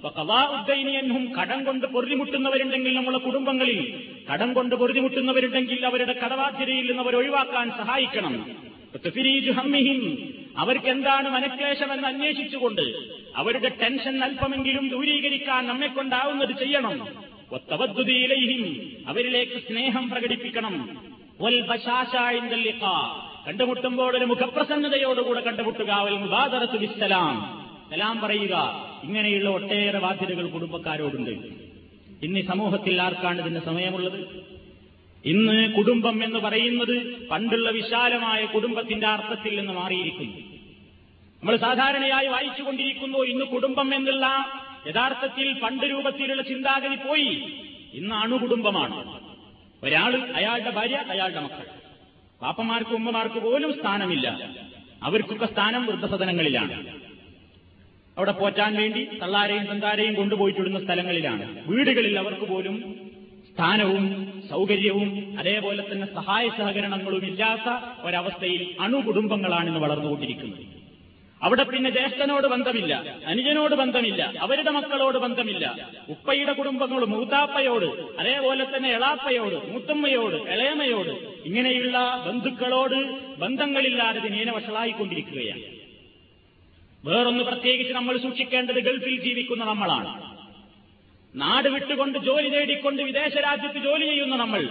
വഖളാഉ ദൈനി അൻഹും, കടം കൊണ്ട് പൊറുതിമുട്ടുന്നവരുണ്ടെങ്കിൽ, നമ്മുടെ കുടുംബങ്ങളിൽ കടം കൊണ്ട് പൊറുതിമുട്ടുന്നവരുണ്ടെങ്കിൽ അവരുടെ കടബാധ്യതയിൽ നിന്ന് അവർ ഒഴിവാക്കാൻ സഹായിക്കണം, തഫ്രീജു ഹമ്മിഹിം, അവർക്ക് എന്താണ് മനക്ലേശമെന്ന് അന്വേഷിച്ചുകൊണ്ട് അവരുടെ ടെൻഷൻ അല്പമെങ്കിലും ദൂരീകരിക്കാൻ നമ്മെ കൊണ്ടാവുന്നത് ചെയ്യണം, വതവദ്ദുദി ഇലൈഹിം, അവരിലേക്ക് സ്നേഹം പ്രകടിപ്പിക്കണം, വൽ ബശാശ ഇൻദൽ ലിഖാ, കണ്ടുമുട്ടുമ്പോൾ ഒരു മുഖപ്രസന്നതയോടുകൂടെ കണ്ടുമുട്ടുക, വൽ മുബാദറത്തു ബിസ്സലാം, സലാം പറയുക. ഇങ്ങനെയുള്ള ഒട്ടേറെ ബാധ്യതകൾ കുടുംബക്കാരോടുണ്ട്. ഇന്ന് സമൂഹത്തിൽ ആർക്കാണ് ഇതിന് സമയമുള്ളത്? ഇന്ന് കുടുംബം എന്ന് പറയുന്നത് പണ്ടുള്ള വിശാലമായ കുടുംബത്തിന്റെ അർത്ഥത്തിൽ നിന്ന് മാറിയിരിക്കുന്നു. നമ്മൾ സാധാരണയായി വായിച്ചുകൊണ്ടിരിക്കുന്നു. ഇന്ന് കുടുംബം എന്നുള്ള യഥാർത്ഥത്തിൽ പണ്ട് രൂപത്തിലുള്ള ചിന്താഗതി പോയി. ഇന്ന് അണുകുടുംബമാണ്. ഒരാൾ, അയാളുടെ ഭാര്യ, അയാളുടെ മക്കൾ. പാപ്പമാർക്ക് ഉമ്മമാർക്ക് പോലും സ്ഥാനമില്ല. അവർക്കൊക്കെ സ്ഥാനം വൃദ്ധസദനങ്ങളിലാണ്. അവിടെ പോറ്റാൻ വേണ്ടി തള്ളാരെയും തന്താരെയും കൊണ്ടുപോയിട്ടിടുന്ന സ്ഥലങ്ങളിലാണ്. വീടുകളിൽ അവർക്ക് പോലും സ്ഥാനവും സൗകര്യവും അതേപോലെ തന്നെ സഹായ സഹകരണങ്ങളും ഇല്ലാത്ത ഒരവസ്ഥയിൽ അണുകുടുംബങ്ങളാണിന്ന് വളർന്നുകൊണ്ടിരിക്കുന്നത്. അവിടെ പിന്നെ ജ്യേഷ്ഠനോട് ബന്ധമില്ല, അനുജനോട് ബന്ധമില്ല, അവരുടെ മക്കളോട് ബന്ധമില്ല, ഉപ്പയുടെ കുടുംബങ്ങളും മൂത്താപ്പയോട്, അതേപോലെ തന്നെ എളാപ്പയോട്, മൂത്തമ്മയോട്, ഇളയമ്മയോട്, ഇങ്ങനെയുള്ള ബന്ധുക്കളോട് ബന്ധങ്ങളില്ലാതെ ദിനേന വഷളായിക്കൊണ്ടിരിക്കുകയാണ്. വേറൊന്ന് പ്രത്യേകിച്ച് നമ്മൾ സൂക്ഷിക്കേണ്ടത് ഗൾഫിൽ ജീവിക്കുന്ന നമ്മളാണ്. നാട് വിട്ടുകൊണ്ട് ജോലി നേടിക്കൊണ്ട് വിദേശ രാജ്യത്ത് ജോലി ചെയ്യുന്ന നമ്മൾ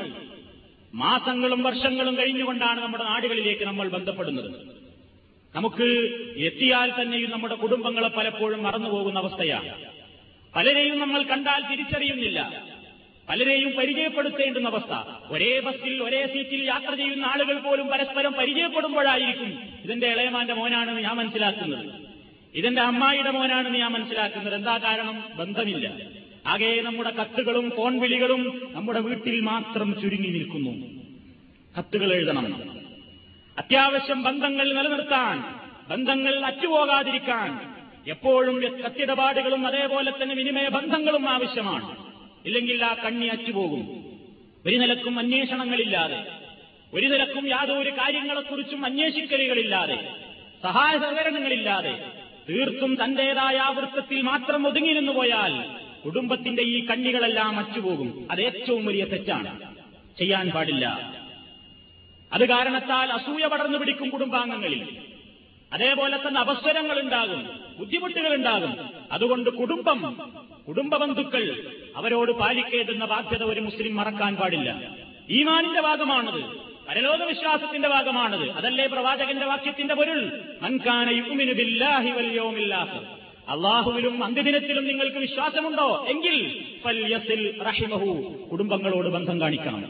മാസങ്ങളും വർഷങ്ങളും കഴിഞ്ഞുകൊണ്ടാണ് നമ്മുടെ നാടുകളിലേക്ക് നമ്മൾ ബന്ധപ്പെടുന്നത്. നമുക്ക് എത്തിയാൽ തന്നെയും നമ്മുടെ കുടുംബങ്ങളെ പലപ്പോഴും മറന്നുപോകുന്ന അവസ്ഥയാണ്. പലരെയും നമ്മൾ കണ്ടാൽ തിരിച്ചറിയുന്നില്ല, പലരെയും പരിചയപ്പെടുത്തേണ്ടുന്ന അവസ്ഥ. ഒരേ ബസ്സിൽ ഒരേ സീറ്റിൽ യാത്ര ചെയ്യുന്ന ആളുകൾ പോലും പരസ്പരം പരിചയപ്പെടുമ്പോഴായിരിക്കും ഇതിന്റെ ഇളയമാന്റെ മോനാണെന്ന് ഞാൻ മനസ്സിലാക്കുന്നത്, ഇതിന്റെ അമ്മായിയുടെ മോനാണെന്ന് ഞാൻ മനസ്സിലാക്കുന്നത്. എന്താ കാരണം? ബന്ധമില്ല. ആകെ നമ്മുടെ കത്തുകളും ഫോൺ വിളികളും നമ്മുടെ വീട്ടിൽ മാത്രം ചുരുങ്ങി നിൽക്കുന്നു. കത്തുകൾ എഴുതണം. അത്യാവശ്യം ബന്ധങ്ങൾ നിലനിർത്താൻ, ബന്ധങ്ങൾ അറ്റുപോകാതിരിക്കാൻ എപ്പോഴും കത്തിടപാടുകളും അതേപോലെ തന്നെ വിനിമയ ബന്ധങ്ങളും ആവശ്യമാണ്. ഇല്ലെങ്കിൽ ആ കണ്ണി അറ്റുപോകും. ഒരു നിലക്കും അന്വേഷണങ്ങളില്ലാതെ, ഒരു നിലക്കും യാതൊരു കാര്യങ്ങളെക്കുറിച്ചും അന്വേഷിക്കലുകളില്ലാതെ, സഹായ സഹകരണങ്ങളില്ലാതെ, തീർത്തും തന്റേതായ വൃത്തത്തിൽ മാത്രം ഒതുങ്ങിയിരുന്നു പോയാൽ കുടുംബത്തിന്റെ ഈ കണ്ണികളെല്ലാം അച്ചുപോകും. അത് ഏറ്റവും വലിയ തെറ്റാണ്, ചെയ്യാൻ പാടില്ല. അത് കാരണത്താൽ അസൂയ പടർന്നു പിടിക്കും കുടുംബാംഗങ്ങളിൽ. അതേപോലെ തന്നെ അവസരങ്ങൾ ഉണ്ടാകും, ബുദ്ധിമുട്ടുകൾ ഉണ്ടാകും. അതുകൊണ്ട് കുടുംബം, കുടുംബ ബന്ധുക്കൾ, അവരോട് പാലിക്കേണ്ടുന്ന ബാധ്യത ഒരു മുസ്ലിം മറക്കാൻ പാടില്ല. ഈമാനിന്റെ ഭാഗമാണത്, പരലോക വിശ്വാസത്തിന്റെ ഭാഗമാണത്. അതല്ലേ പ്രവാചകന്റെ വാക്യത്തിന്റെ പൊരുൾ? മൻ കാന യുമിനു ബില്ലാഹി വൽ യൗമിൽ ആഖിർ, അള്ളാഹുവിലും അന്ത്യദിനത്തിലും നിങ്ങൾക്ക് വിശ്വാസമുണ്ടോ എങ്കിൽ ഫൽയസിൽ റഹിമഹു, കുടുംബങ്ങളോട് ബന്ധം കാണിക്കണം.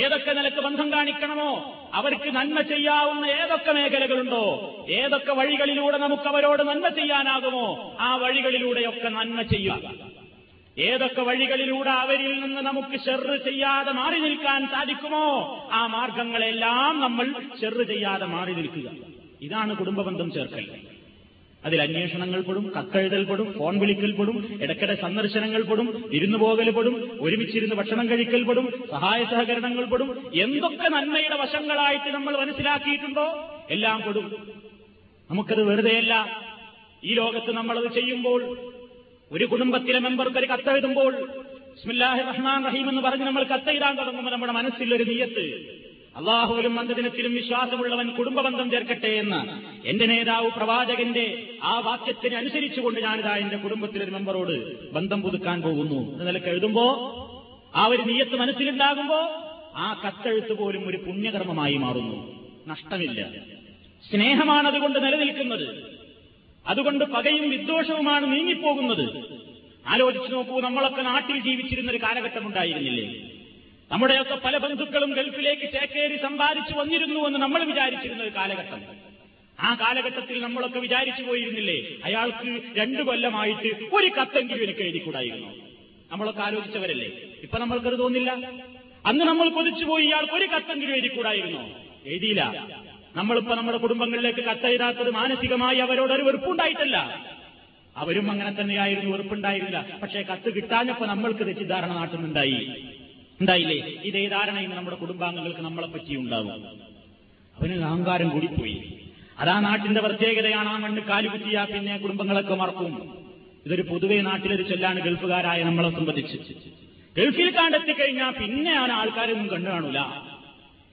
ഏതൊക്കെ നിലക്ക് ബന്ധം കാണിക്കണമോ, അവർക്ക് നന്മ ചെയ്യാവുന്ന ഏതൊക്കെ മേഖലകളുണ്ടോ, ഏതൊക്കെ വഴികളിലൂടെ നമുക്ക് അവരോട് നന്മ ചെയ്യാനാകുമോ ആ വഴികളിലൂടെയൊക്കെ നന്മ ചെയ്യുക. ഏതൊക്കെ വഴികളിലൂടെ അവരിൽ നിന്ന് നമുക്ക് ഷെറ് ചെയ്യാതെ മാറി നിൽക്കാൻ സാധിക്കുമോ ആ മാർഗങ്ങളെല്ലാം നമ്മൾ ഷെറ് ചെയ്യാതെ മാറി നിൽക്കുക. ഇതാണ് കുടുംബബന്ധം ചേർക്കൽ. അതിൽ അന്വേഷണങ്ങൾ പെടും, കത്തെഴുതൽ പെടും, ഫോൺ വിളിക്കൽ പെടും, ഇടയ്ക്കിടെ സന്ദർശനങ്ങൾ പെടും, ഇരുന്നു പോകൽ പെടും, ഒരുമിച്ചിരുന്ന് ഭക്ഷണം കഴിക്കൽ പെടും, സഹായ സഹകരണങ്ങൾ പെടും. എന്തൊക്കെ നന്മയുടെ വശങ്ങളായിട്ട് നമ്മൾ മനസ്സിലാക്കിയിട്ടുണ്ടോ എല്ലാം പെടും. നമുക്കത് വെറുതെയല്ല. ഈ ലോകത്ത് നമ്മളത് ചെയ്യുമ്പോൾ, ഒരു കുടുംബത്തിലെ മെമ്പർക്ക് ഒരു കത്തെഴുതുമ്പോൾ ബിസ്മില്ലാഹിർ റഹ്മാനിർ റഹീം എന്ന് പറഞ്ഞ് നമ്മൾ കത്തെഴുതാൻ തുടങ്ങുമ്പോൾ നമ്മുടെ മനസ്സിലൊരു നിയ്യത്ത്, അള്ളാഹുവിലും അന്ത്യദിനത്തിലും വിശ്വാസമുള്ളവൻ കുടുംബബന്ധം ചേർക്കട്ടെ എന്ന് എന്റെ നേതാവ് പ്രവാചകന്റെ ആ വാക്യത്തിന് അനുസരിച്ചുകൊണ്ട് ഞാനിതാ എന്റെ കുടുംബത്തിലൊരു മെമ്പറോട് ബന്ധം പുതുക്കാൻ പോകുന്നു എന്ന നിലയ്ക്ക് എഴുതുമ്പോ, ആ ഒരു നിയ്യത്ത് മനസ്സിലുണ്ടാകുമ്പോ ആ കത്തെഴുത്ത് പോലും ഒരു പുണ്യകർമ്മമായി മാറുന്നു. നഷ്ടമില്ല. സ്നേഹമാണ് അതുകൊണ്ട് നിലനിൽക്കുന്നത്. അതുകൊണ്ട് പകയും വിദ്വേഷവുമാണ് നീങ്ങിപ്പോകുന്നത്. ആലോചിച്ചു നോക്കൂ, നമ്മളൊക്കെ നാട്ടിൽ ജീവിച്ചിരുന്നൊരു കാലഘട്ടം ഉണ്ടായിരുന്നില്ലേ? നമ്മുടെയൊക്കെ പല ബന്ധുക്കളും ഗൾഫിലേക്ക് ചേക്കേറി സമ്പാദിച്ചു വന്നിരുന്നു എന്ന് നമ്മൾ വിചാരിച്ചിരുന്ന ഒരു കാലഘട്ടം. ആ കാലഘട്ടത്തിൽ നമ്മളൊക്കെ വിചാരിച്ചു പോയിരുന്നില്ലേ, അയാൾക്ക് രണ്ടു കൊല്ലമായിട്ട് ഒരു കത്തെങ്കിലും എനിക്ക് എഴുതിക്കൂടായിരുന്നു. നമ്മളൊക്കെ ആലോചിച്ചവരല്ലേ? ഇപ്പൊ നമ്മൾക്കത് തോന്നില്ല. അന്ന് നമ്മൾ കൊതിച്ചുപോയി, ഇയാൾക്ക് ഒരു കത്തെങ്കിലും എഴുതിക്കൂടായിരുന്നു. എഴുതിയില്ല. നമ്മളിപ്പോ നമ്മുടെ കുടുംബങ്ങളിലേക്ക് കത്തെഴുതാത്തത് മാനസികമായി അവരോടൊരു വെറുപ്പുണ്ടായിട്ടല്ല, അവരും അങ്ങനെ തന്നെയായിരുന്നു, വെറുപ്പുണ്ടായിരുന്നില്ല. പക്ഷേ കത്ത് കിട്ടാഞ്ഞപ്പോ നമ്മൾക്ക് തെറ്റിദ്ധാരണ നാട്ടുന്നുണ്ടായി. ഉണ്ടായില്ലേ? ഇതേ ധാരണ ഇന്ന് നമ്മുടെ കുടുംബാംഗങ്ങൾക്ക് നമ്മളെപ്പറ്റി ഉണ്ടാവും. അവന് അഹങ്കാരം കൂടിപ്പോയി. അതാ നാട്ടിന്റെ പ്രത്യേകതയാണ്. ആ മണ്ണ് കാലുകുത്തിയാ പിന്നെ കുടുംബങ്ങളൊക്കെ മറക്കും. ഇതൊരു പൊതുവെ നാട്ടിലൊരു ചൊല്ലാണ് ഗൾഫുകാരായ നമ്മളെ സംബന്ധിച്ച്. ഗൾഫിൽ കണ്ടെത്തിക്കഴിഞ്ഞാൽ പിന്നെ ആ ആൾക്കാരൊന്നും കണ്ടു കാണൂല.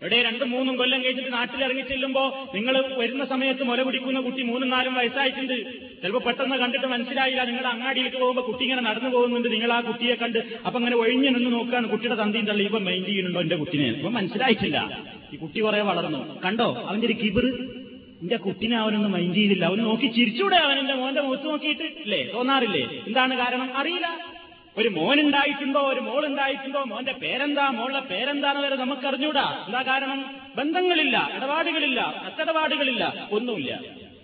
ഇവിടെ രണ്ടും മൂന്നും കൊല്ലം കഴിഞ്ഞിട്ട് നാട്ടിലിറങ്ങി ചെല്ലുമ്പോ നിങ്ങൾ വരുന്ന സമയത്ത് മുല പിടിക്കുന്ന കുട്ടി മൂന്നും നാലും വയസ്സായിട്ടുണ്ട്. ചിലപ്പോൾ പെട്ടെന്ന് കണ്ടിട്ട് മനസ്സിലായില്ല. നിങ്ങൾ അങ്ങാടിയിലേക്ക് പോകുമ്പോൾ കുട്ടി ഇങ്ങനെ നടന്നു പോകുന്നുണ്ട്. നിങ്ങൾ ആ കുട്ടിയെ കണ്ട് അപ്പൊ അങ്ങനെ ഒഴിഞ്ഞു നിന്ന് നോക്കുകയാണ്. കുട്ടിയുടെ തന്തിയും തള്ളി ഇപ്പൊ മൈൻഡ് ചെയ്യുന്നുണ്ടോ എന്റെ കുട്ടിനെ? ഇപ്പൊ മനസ്സിലായിട്ടില്ല. ഈ കുട്ടി കുറെ വളർന്നു. കണ്ടോ അവന്റെ ഒരു കിബിർ? എന്റെ കുട്ടിനെ അവനൊന്നും മൈൻഡ് ചെയ്തില്ല. അവൻ നോക്കി ചിരിച്ചൂടെ? അവൻ എന്റെ മോന്റെ മുഖത്ത് നോക്കിയിട്ട് ഇല്ലേ? തോന്നാറില്ലേ? എന്താണ് കാരണം? അറിയില്ല. ഒരു മോനുണ്ടായിട്ടുണ്ടോ ഒരു മോളുണ്ടായിട്ടുണ്ടോ, മോന്റെ പേരെന്താ മോളുടെ പേരെന്താന്ന് വരെ നമുക്കറിഞ്ഞൂടാ. എന്താ കാരണം? ബന്ധങ്ങളില്ല, ഇടപാടുകളില്ല, കത്തിടപാടുകളില്ല, ഒന്നുമില്ല.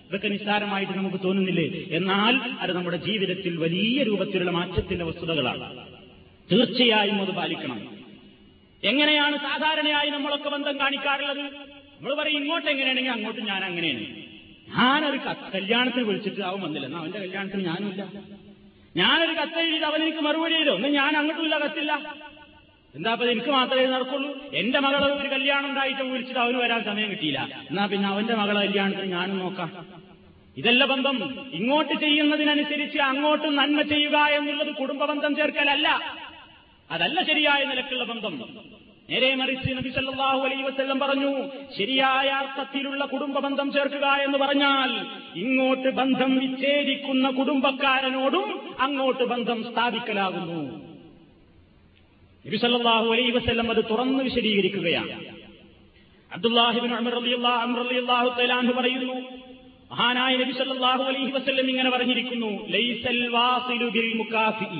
ഇതൊക്കെ നിസ്സാരമായിട്ട് നമുക്ക് തോന്നുന്നില്ലേ? എന്നാൽ അത് നമ്മുടെ ജീവിതത്തിൽ വലിയ രൂപത്തിലുള്ള മാറ്റത്തിന്റെ വസ്തുതകളാണ്. തീർച്ചയായും അത് പാലിക്കണം. എങ്ങനെയാണ് സാധാരണയായി നമ്മളൊക്കെ ബന്ധം കാണിക്കാറുള്ളത്? നമ്മൾ പറയും ഇങ്ങോട്ട് എങ്ങനെയാണെങ്കിൽ അങ്ങോട്ട് ഞാൻ അങ്ങനെയാണ്. ഞാനൊരു കല്യാണത്തിന് വിളിച്ചിട്ട് അവൻ വന്നില്ല, എന്നാ അവന്റെ കല്യാണത്തിന് ഞാനുമില്ല. ഞാനൊരു കത്തെഴുതി അവനെനിക്ക് മറുപടി ചെയ്തോ, ഒന്നും ഞാൻ അങ്ങോട്ടുമില്ല, കത്തില്ല. എന്താ അപ്പൊ എനിക്ക് മാത്രമേ നടക്കുള്ളൂ? എന്റെ മകളെ ഒരു കല്യാണം ഉണ്ടായിട്ട് വിളിച്ചിട്ട് അവന് വരാൻ സമയം കിട്ടിയില്ല, എന്നാ പിന്നെ അവന്റെ മകളെ കല്യാണത്തിന് ഞാനും നോക്കാം. ഇതല്ല ബന്ധം. ഇങ്ങോട്ട് ചെയ്യുന്നതിനനുസരിച്ച് അങ്ങോട്ടും നന്മ ചെയ്യുക എന്നുള്ളത് കുടുംബബന്ധം ചേർക്കലല്ല. അതല്ല ശരിയായ നിലക്കുള്ള ബന്ധം. നേരെ മറിച്ച് നബി സല്ലല്ലാഹു അലൈഹി വസല്ലം പറഞ്ഞു, ശരിയായ അർത്ഥത്തിലുള്ള കുടുംബ ബന്ധം ചേർക്കുക എന്ന് പറഞ്ഞാൽ ഇങ്ങോട്ട് ബന്ധം വിച്ഛേദിക്കുന്ന കുടുംബക്കാരനോടും അങ്ങോട്ട് ബന്ധം സ്ഥാപിക്കലാകുന്നു. നബി സല്ലല്ലാഹു അലൈഹി വസല്ലം അത് തുറന്ന് വിശദീകരിക്കുകയാണ്. അബ്ദുല്ലാഹി ഇബ്നു ഉമർ റളിയല്ലാഹു അൻഹു റളിയല്ലാഹു തആല അൻഹു പറയുന്നു, മഹാനായ നബി സല്ലല്ലാഹു അലൈഹി വസല്ലം ഇങ്ങനെ പറഞ്ഞിരിക്കുന്നു, ലൈസൽ വാസിലു ബിൽ മുകാഫി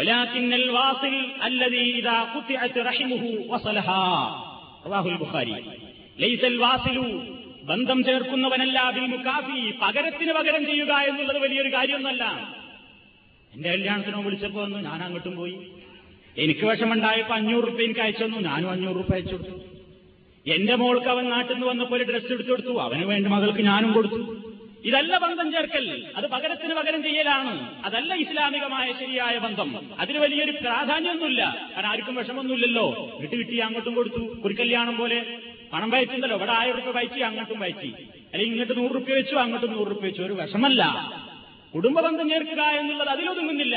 ولكن الواصل الذي اذا قطعت رحمه وصلها رواه البخاري ليس الواصل ബന്ധം ചേർക്കുന്നവനല്ല ബിൽ മുകാഫി പകരത്തിന് പകരം ചെയ്യുക എന്നുള്ളത് വലിയൊരു കാര്യമൊന്നുമല്ല. എന്റെ കല്യാണത്തിനോ വിളിച്ചപ്പോ വന്നു, ഞാൻ അങ്ങോട്ടും പോയി, എനിക്ക് വിഷമുണ്ടായപ്പോ അഞ്ഞൂറ് റുപ്യ എനിക്ക് അയച്ചു തന്നു, ഞാനും അഞ്ഞൂറ് റുപ്യ അയച്ചു കൊടുത്തു. എന്റെ മോൾക്ക് അവൻ നാട്ടിൽ നിന്ന് വന്നപ്പോൾ ഒരു ഡ്രസ്സ് എടുത്തു കൊടുത്തു, അവന് വേണ്ടി മകൾക്ക് ഞാനും കൊടുത്തു. ഇതല്ല ബന്ധം ചേർക്കൽ, അത് പകരത്തിന് പകരം ചെയ്യലാണ്. അതല്ല ഇസ്ലാമികമായ ശരിയായ ബന്ധം. അതിന് വലിയൊരു പ്രാധാന്യമൊന്നുമില്ല, കാരണം ആർക്കും വിഷമൊന്നുമില്ലല്ലോ. വിട്ടു കിട്ടി അങ്ങോട്ടും കൊടുത്തു. ഒരു കല്യാണം പോലെ പണം വായിച്ചിട്ടുണ്ടല്ലോ, ഇവിടെ ആയിരം റുപ്യ വായിച്ചു അങ്ങോട്ടും വായിച്ചു, അല്ലെങ്കിൽ ഇങ്ങോട്ട് നൂറ് റുപ്യ വെച്ചു അങ്ങോട്ടും നൂറ് റുപ്യ വെച്ചു, ഒരു വിഷമല്ല. കുടുംബ ബന്ധം ചേർക്കുക എന്നുള്ളത് അതിലൊതുങ്ങുന്നില്ല.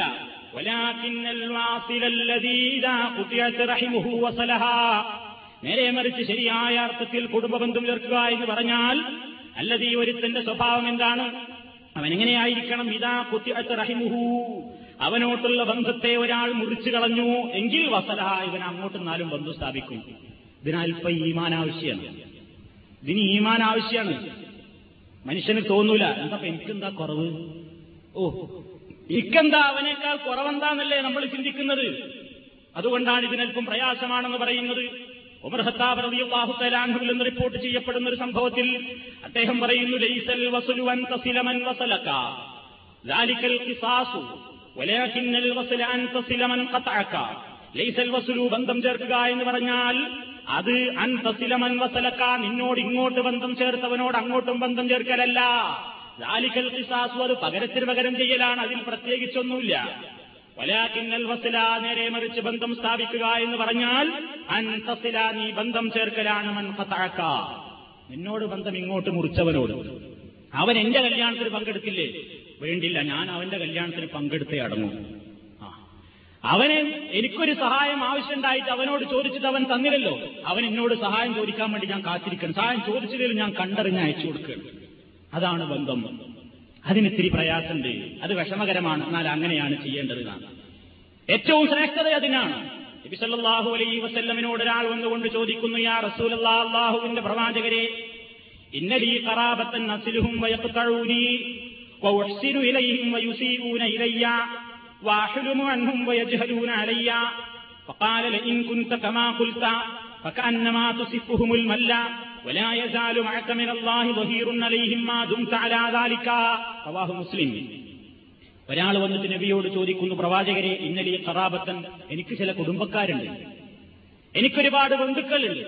നേരെ മറിച്ച് ശരിയായ അർത്ഥത്തിൽ കുടുംബ ബന്ധം ചേർക്കുക എന്ന് പറഞ്ഞാൽ അല്ലതീ ഒരുത്തന്റെ സ്വഭാവം എന്താണ്, അവനെങ്ങനെയായിരിക്കണം, ഇതാ കുത്തിഅത്ത് റഹിമുഹു അവനോട്ടുള്ള ബന്ധത്തെ ഒരാൾ മുറിച്ചു കളഞ്ഞു എങ്കിൽ വസലഹ ഇവൻ അങ്ങോട്ടും നാലും ബന്ധം സ്ഥാപിക്കും. ഇതിനൽപ്പ ഈമാൻ ആവശ്യമാണ്, ഇതിന് ഈമാൻ ആവശ്യമാണ്. മനുഷ്യന് തോന്നൂല, എന്താ എനിക്കെന്താ കുറവ്, ഓ എനിക്കെന്താ അവനേക്കാൾ കുറവെന്താന്നല്ലേ നമ്മൾ ചിന്തിക്കുന്നത്. അതുകൊണ്ടാണ് ഇതിനൽപ്പം പ്രയാസമാണെന്ന് പറയുന്നത്. ഉമർ ഖത്താബ് റളിയല്ലാഹു തആല അൻഹു എന്ന് റിപ്പോർട്ട് ചെയ്യപ്പെടുന്ന ഒരു സംഭവത്തിൽ അദ്ദേഹം പറയുന്നു, ലൈസൽ വസ്ലു അൻ തസില മൻ വസലക ദാലികൽ ഖിസാസു വലാകിന്നൽ വസ്ല അൻ തസില മൻ ഖതഅക. ലൈസൽ വസ്ലു ബന്ധം ചേർക്കുക എന്ന് പറഞ്ഞാൽ അത് അൻ തസില മൻ വസലക നിന്നോട് ഇങ്ങോട്ട് ബന്ധം ചേർത്തവനോട് അങ്ങോട്ടും ബന്ധം ചേർക്കലല്ല. ദാലികൽ ഖിസാസു അത് പകരത്തിന് പകരം ചെയ്യലാണ്, അതിൽ പ്രത്യേകിച്ചൊന്നുമില്ല. വലാകിന്നൽ വസ്ല നേരെ മറിച്ച് ബന്ധം സ്ഥാപിക്കുക എന്ന് പറഞ്ഞാൽ അൻ തസില നീ ബന്ധം ചേർക്കലാണ് മൻ ഖതഅക നിന്നോട് ബന്ധം ഇങ്ങോട്ട് മുറിച്ചവനോട്. അവൻ എന്റെ കല്യാണത്തിൽ പങ്കെടുത്തില്ലേ, വേണ്ടില്ല, ഞാൻ അവന്റെ കല്യാണത്തിൽ പങ്കെടുത്തേ അടങ്ങും. അവന് എനിക്കൊരു സഹായം ആവശ്യമുണ്ടായിട്ട് അവനോട് ചോദിച്ചിട്ട് അവൻ തന്നില്ലല്ലോ, അവൻ എന്നോട് സഹായം ചോദിക്കാൻ വേണ്ടി ഞാൻ കാത്തിരിക്കണം, സഹായം ചോദിച്ചതിൽ ഞാൻ കണ്ടറിഞ്ഞ് അയച്ചു കൊടുക്കണം. അതാണ് ബന്ധം. അതിനിത്തിരി പ്രയാസമുണ്ട്, അത് വിഷമകരമാണ്, എന്നാൽ അങ്ങനെയാണ് ചെയ്യേണ്ടത്. ഏറ്റവും ശ്രേഷ്ഠത അതിനാണ്. നബി സല്ലല്ലാഹു അലൈഹി വസല്ലമയോട് ഒരാൾ വന്നുകൊണ്ട് ചോദിക്കുന്നു, യാ റസൂലല്ലാഹ് അല്ലാഹുവിന്റെ പ്രവാചകരെ, ഇന്നലീ ഖറാബത്തൻ നസ്ലുഹും വയഖ്തഊനി വഉഹ്സിനു ഇലൈഹിം വയുസീഊന ഇലയ്യ വഅഹ്ലുമു അൻഹും വയജ്ഹലൂന അലയ്യ ഫഖാല ലഇൻ കുൻത കമാ ഖുൽത ഫകഅന്നമാ തുസിഫുഹുൽ മല്ല വലാ യസാലു മഅക മിനല്ലാഹി വഹീറുൻ അലൈഹിം മാ ദുംത അലാ ദാലിക റവാഹു മുസ്ലിം. ഒരാൾ വന്നിട്ട് നബിയോട് ചോദിക്കുന്നു, പ്രവാചകരെ, ഇന്നലെ ഖറാബത്തൻ എനിക്ക് ചില കുടുംബക്കാരുണ്ട്, എനിക്കൊരുപാട് ബന്ധുക്കളുണ്ട്,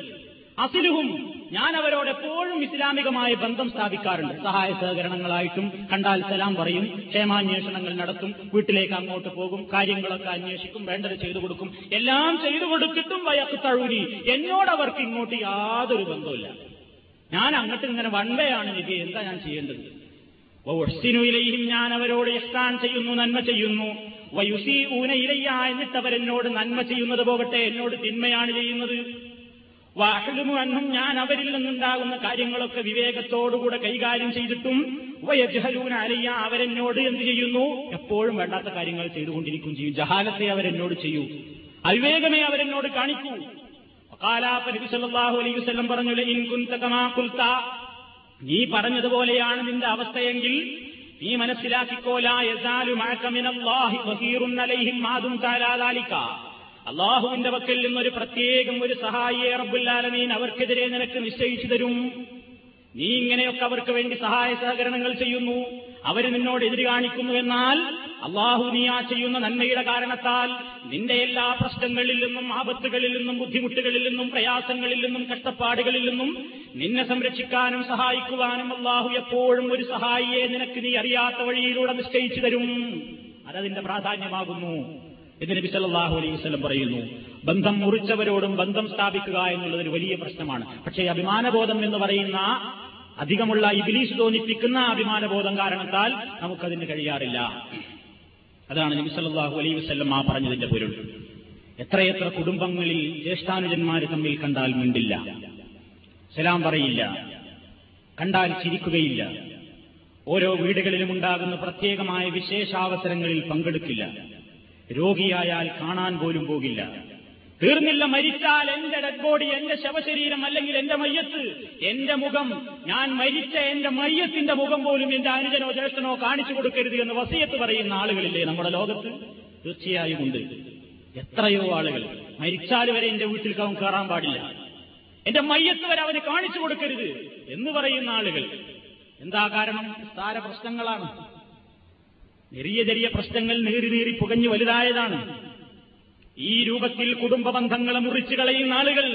അസ്ലുഹും ഞാൻ അവരോട് എപ്പോഴും ഇസ്ലാമികമായ ബന്ധം സ്ഥാപിക്കാറുണ്ട്, സഹായ സഹകരണങ്ങളായിട്ടും കണ്ടാൽ സലാം പറയും, ക്ഷേമാന്വേഷണങ്ങൾ നടത്തും, വീട്ടിലേക്ക് അങ്ങോട്ട് പോകും, കാര്യങ്ങളൊക്കെ അന്വേഷിക്കും, വേണ്ടത് ചെയ്തു കൊടുക്കും, എല്ലാം ചെയ്തു കൊടുത്തിട്ടും വയക്ക് തഴുകി എന്നോട് അവർക്ക് ഇങ്ങോട്ട് യാതൊരു ബന്ധമില്ല, ഞാൻ അങ്ങോട്ട് ഇങ്ങനെ വൺവേ ആണ്, എനിക്ക് എന്താ ഞാൻ ചെയ്യേണ്ടത്? ും ഞാൻ അവരോട് ഇഹ്സാൻ ചെയ്യുന്നു, നന്മ ചെയ്യുന്നു, വയുസി ഊന ഇലയ്യ എന്നിട്ട് അവരെന്നോട് നന്മ ചെയ്യുന്നത് പോകട്ടെ, എന്നോട് തിന്മയാണ് ചെയ്യുന്നത്, വാഹലുമു അന്നും ഞാൻ അവരിൽ നിന്നുണ്ടാകുന്ന കാര്യങ്ങളൊക്കെ വിവേകത്തോടുകൂടെ കൈകാര്യം ചെയ്തിട്ടും വയജ്ഹലൂന അലയ്യ അവരെന്നോട് എന്ത് ചെയ്യുന്നു, എപ്പോഴും വേണ്ടാത്ത കാര്യങ്ങൾ ചെയ്തുകൊണ്ടിരിക്കും ചെയ്യും, ജഹാലത്തെ അവരെന്നോട് ചെയ്യൂ, അവിവേകമേ അവരെന്നോട് കാണിക്കൂ. നബി സല്ലല്ലാഹു അലൈഹി വസല്ലം പറഞ്ഞു, ലഇൻ കുൻത കമാ ഖുൽത നീ പറഞ്ഞതുപോലെയാണ് നിന്റെ അവസ്ഥയെങ്കിൽ നീ മനസ്സിലാക്കിക്കോ, ലാ യസാലു മഅക മിനല്ലാഹി വഹീറുൻ അലൈഹിം മാദും തഅലാ ദാലിക അല്ലാഹുവിന്റെ വക്കൽ നിന്നൊരു പ്രത്യേകം ഒരു സഹായിയെ റബ്ബുൽ ആലമീൻ അവർക്കെതിരെ നിനക്ക് നിശ്ചയിച്ചു തരും. നീ ഇങ്ങനെയൊക്കെ അവർക്ക് വേണ്ടി സഹായ സഹകരണങ്ങൾ ചെയ്യുന്നു, അവർ നിന്നോട് എതിര് കാണിക്കുന്നു, എന്നാൽ അള്ളാഹു നീ ആ ചെയ്യുന്ന നന്മയുടെ കാരണത്താൽ നിന്റെ എല്ലാ പ്രശ്നങ്ങളിൽ നിന്നും ആപത്തുകളിൽ നിന്നും ബുദ്ധിമുട്ടുകളിൽ നിന്നും പ്രയാസങ്ങളിൽ നിന്നും കഷ്ടപ്പാടുകളിൽ നിന്നും നിന്നെ സംരക്ഷിക്കാനും സഹായിക്കുവാനും അള്ളാഹു എപ്പോഴും ഒരു സഹായിയെ നിനക്ക് നീ അറിയാത്ത വഴിയിലൂടെ നിശ്ചയിച്ചു തരും. അതതിന്റെ പ്രാധാന്യമാകുന്നു എന്ന് നബി സല്ലല്ലാഹു അലൈഹി വസല്ലം പറയുന്നു. ബന്ധം മുറിച്ചവരോടും ബന്ധം സ്ഥാപിക്കുക എന്നുള്ളതൊരു വലിയ പ്രശ്നമാണ്. പക്ഷേ അഭിമാനബോധം എന്ന് പറയുന്ന അധികമുള്ള ഇബ്ലീസ് തോന്നിപ്പിക്കുന്ന അഭിമാനബോധം കാരണത്താൽ നമുക്കതിന് കഴിയാറില്ല. അതാണ് നബി സല്ലല്ലാഹു അലൈഹി വസല്ലം ആ പറഞ്ഞതിന്റെ പൊരുൾ. എത്രയെത്ര കുടുംബങ്ങളിൽ ജ്യേഷ്ഠാനുജന്മാര് തമ്മിൽ കണ്ടാൽ മിണ്ടില്ല, സലാം പറയില്ല, കണ്ടാൽ ചിരിക്കുകയില്ല, ഓരോ വീടുകളിലുമുണ്ടാകുന്ന പ്രത്യേകമായ വിശേഷാവസരങ്ങളിൽ പങ്കെടുക്കില്ല, രോഗിയായാൽ കാണാൻ പോലും പോകില്ല. തീർന്നില്ല, മരിച്ചാൽ എന്റെ ഡെഡ് ബോഡി, എന്റെ ശവശരീരം, അല്ലെങ്കിൽ എന്റെ മയ്യത്ത്, എന്റെ മുഖം, ഞാൻ മരിച്ച എന്റെ മയ്യത്തിന്റെ മുഖം പോലും എന്റെ അനുജനോ ജ്യേഷ്ഠനോ കാണിച്ചു കൊടുക്കരുത് എന്ന് വസിയത്ത് പറയുന്ന ആളുകളില്ലേ നമ്മുടെ ലോകത്ത്? തീർച്ചയായും ഉണ്ട്. എത്രയോ ആളുകൾ മരിച്ചാൽ വരെ എന്റെ വീട്ടിൽ അവൻ കയറാൻ പാടില്ല, എന്റെ മയ്യത്ത് വരെ അവന് കാണിച്ചു കൊടുക്കരുത് എന്ന് പറയുന്ന ആളുകൾ. എന്താ കാരണം? സാര പ്രശ്നങ്ങളാണ്. ചെറിയ ചെറിയ പ്രശ്നങ്ങൾ നീറി നീറി പുകഞ്ഞു വലുതായതാണ്. ഈ രൂപത്തിൽ കുടുംബ ബന്ധങ്ങളെ മുറിച്ചു കളയുന്ന ആളുകൾ,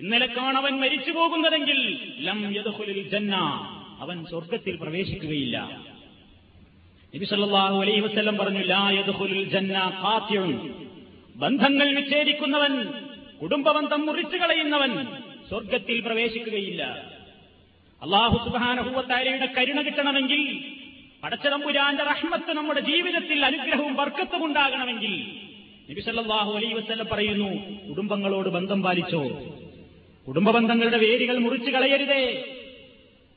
ഇന്നലെ കാണവൻ മരിച്ചു പോകുന്നതെങ്കിൽ ലം യദ്ഖുലുൽ ജന്ന, അവൻ സ്വർഗ്ഗത്തിൽ പ്രവേശിക്കുകയില്ല. നബി സല്ലല്ലാഹു അലൈഹി വസല്ലം പറഞ്ഞു, ലാ യദ്ഖുലുൽ ജന്ന ഖാതിഉൻ, ബന്ധങ്ങൾ വിച്ഛേദിക്കുന്നവൻ, കുടുംബബന്ധം മുറിച്ചു കളയുന്നവൻ സ്വർഗ്ഗത്തിൽ പ്രവേശിക്കുകയില്ല. അല്ലാഹു സുബ്ഹാനഹു വ തആലയുടെ കരുണ കിട്ടണമെങ്കിൽ, പടച്ചതമ്പുരാന്റെ റഹ്മത്ത് നമ്മുടെ ജീവിതത്തിൽ അനുഗ്രഹവും ബർക്കത്തും ഉണ്ടാകണമെങ്കിൽ, നബി സല്ലല്ലാഹു അലൈഹി വസല്ലം പറയുന്നു, കുടുംബങ്ങളോട് ബന്ധം പാലിച്ചോ, കുടുംബബന്ധങ്ങളുടെ വേരുകൾ മുറിച്ചു കളയരുതേ,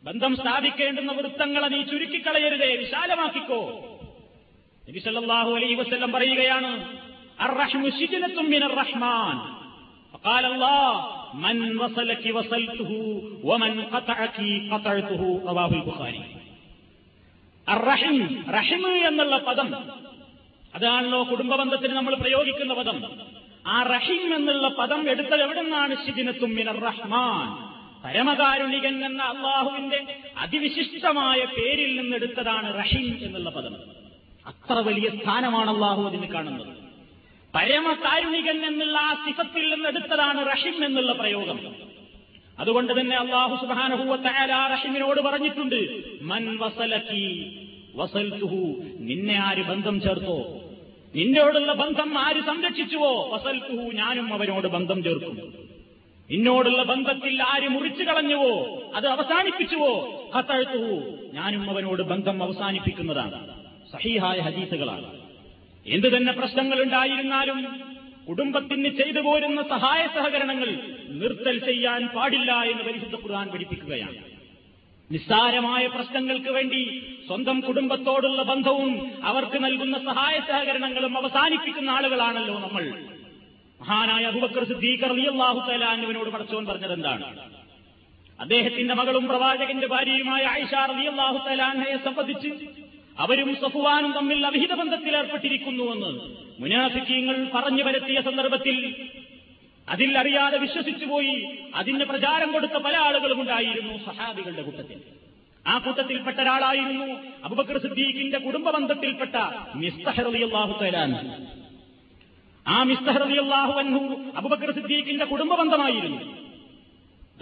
ബന്ധം സ്ഥാപിക്കേണ്ടുന്ന വൃത്തങ്ങളെ നീ ചുരുക്കിക്കളയരുതേ, വിശാലമാക്കിക്കോ. നബി സല്ലല്ലാഹു അലൈഹി വസല്ലം പറയുകയാണ്, അർറഹ്മു ശിജ്നത്തുൻ മിനർ റഹ്മാൻ ഫഖാല അല്ലാഹ് മൻ വസലകി വസൽതുഹു വമൻ ഖതഅകി ഖതഅതുഹു. റവാഹുൽ ബുഖാരി. അർറഹീം, റഹീം എന്നുള്ള പദം അതാണല്ലോ കുടുംബബന്ധത്തിന് നമ്മൾ പ്രയോഗിക്കുന്ന പദം. ആ റഹീം എന്നുള്ള പദം എടുത്തത് എവിടെ നിന്നാണ്? ശിജ്നത്തും മിനർ റഹ്മാൻ, പരമകാരുണികൻ എന്ന അള്ളാഹുവിന്റെ അതിവിശിഷ്ടമായ പേരിൽ നിന്നെടുത്തതാണ് റഹീം എന്നുള്ള പദം. അത്ര വലിയ സ്ഥാനമാണ് അള്ളാഹു അതിന് കാണുന്നത്. പരമകാരുണികൻ എന്നുള്ള ആ സിഫത്തിൽ നിന്നെടുത്തതാണ് റഹീം എന്നുള്ള പ്രയോഗം. അതുകൊണ്ട് തന്നെ അള്ളാഹു സുബ്ഹാനഹു വ തആല റഹീമിനോട് പറഞ്ഞിട്ടുണ്ട്, മൻ വസലകി വസൽതുഹു, നിന്നെ ആര് ബന്ധം ചേർത്തോ, നിന്നോടുള്ള ബന്ധം ആര് സംരക്ഷിച്ചുവോ, വസൽതുഹു, ഞാനും അവനോട് ബന്ധം ചേർക്കും. നിന്നോടുള്ള ബന്ധത്തിൽ ആര് മുറിച്ചു കളഞ്ഞുവോ, അത് അവസാനിപ്പിച്ചുവോ, ഖതഅതുഹു, ഞാനും അവനോട് ബന്ധം അവസാനിപ്പിക്കുന്നതാണ്. സഹീഹായ ഹദീസുകളാണ്. എന്തു തന്നെ പ്രശ്നങ്ങൾ ഉണ്ടായിരുന്നാലും കുടുംബത്തിന് ചെയ്തു പോരുന്ന സഹായ സഹകരണങ്ങൾ നിർത്തൽ ചെയ്യാൻ പാടില്ല എന്ന് പരിശുദ്ധ ഖുർആൻ പഠിപ്പിക്കുകയാണ്. നിസ്സാരമായ പ്രശ്നങ്ങൾക്ക് വേണ്ടി സ്വന്തം കുടുംബത്തോടുള്ള ബന്ധവും അവർക്ക് നൽകുന്ന സഹായ സഹകരണങ്ങളും അവസാനിപ്പിക്കുന്ന ആളുകളാണല്ലോ നമ്മൾ. മഹാനായ അബൂബക്കർ സിദ്ദീഖ് റളിയല്ലാഹു തആല അൻഹുവിനോട് പടച്ചോൻ പറഞ്ഞത് എന്താണ്? അദ്ദേഹത്തിന്റെ മകളും പ്രവാചകന്റെ ഭാര്യയുമായ ആയിഷ റളിയല്ലാഹു തആല അൻഹയെ സംബന്ധിച്ച് അവരും സഫ്വാനും തമ്മിൽ അവിഹിത ബന്ധത്തിൽ ഏർപ്പെട്ടിരിക്കുന്നുവെന്ന് മുനാഫിഖീങ്ങൾ പറഞ്ഞു വരുത്തിയ സന്ദർഭത്തിൽ അതിൽ അറിയാതെ വിശ്വസിച്ചുപോയി അതിന് പ്രചാരം കൊടുത്ത പല ആളുകളും ഉണ്ടായിരുന്നു സഹാബികളുടെ കൂട്ടത്തിൽ. ആ കൂട്ടത്തിൽപ്പെട്ട ഒരാളായിരുന്നു അബൂബക്കർ സിദ്ദീഖിന്റെ കുടുംബ ബന്ധത്തിൽപ്പെട്ട മിസ്തഹ് റളിയല്ലാഹു തആല അൻഹു. ആ മിസ്തഹ് റളിയല്ലാഹു അൻഹു അബൂബക്കർ സിദ്ദീഖിന്റെ കുടുംബ ബന്ധമായിരുന്നു.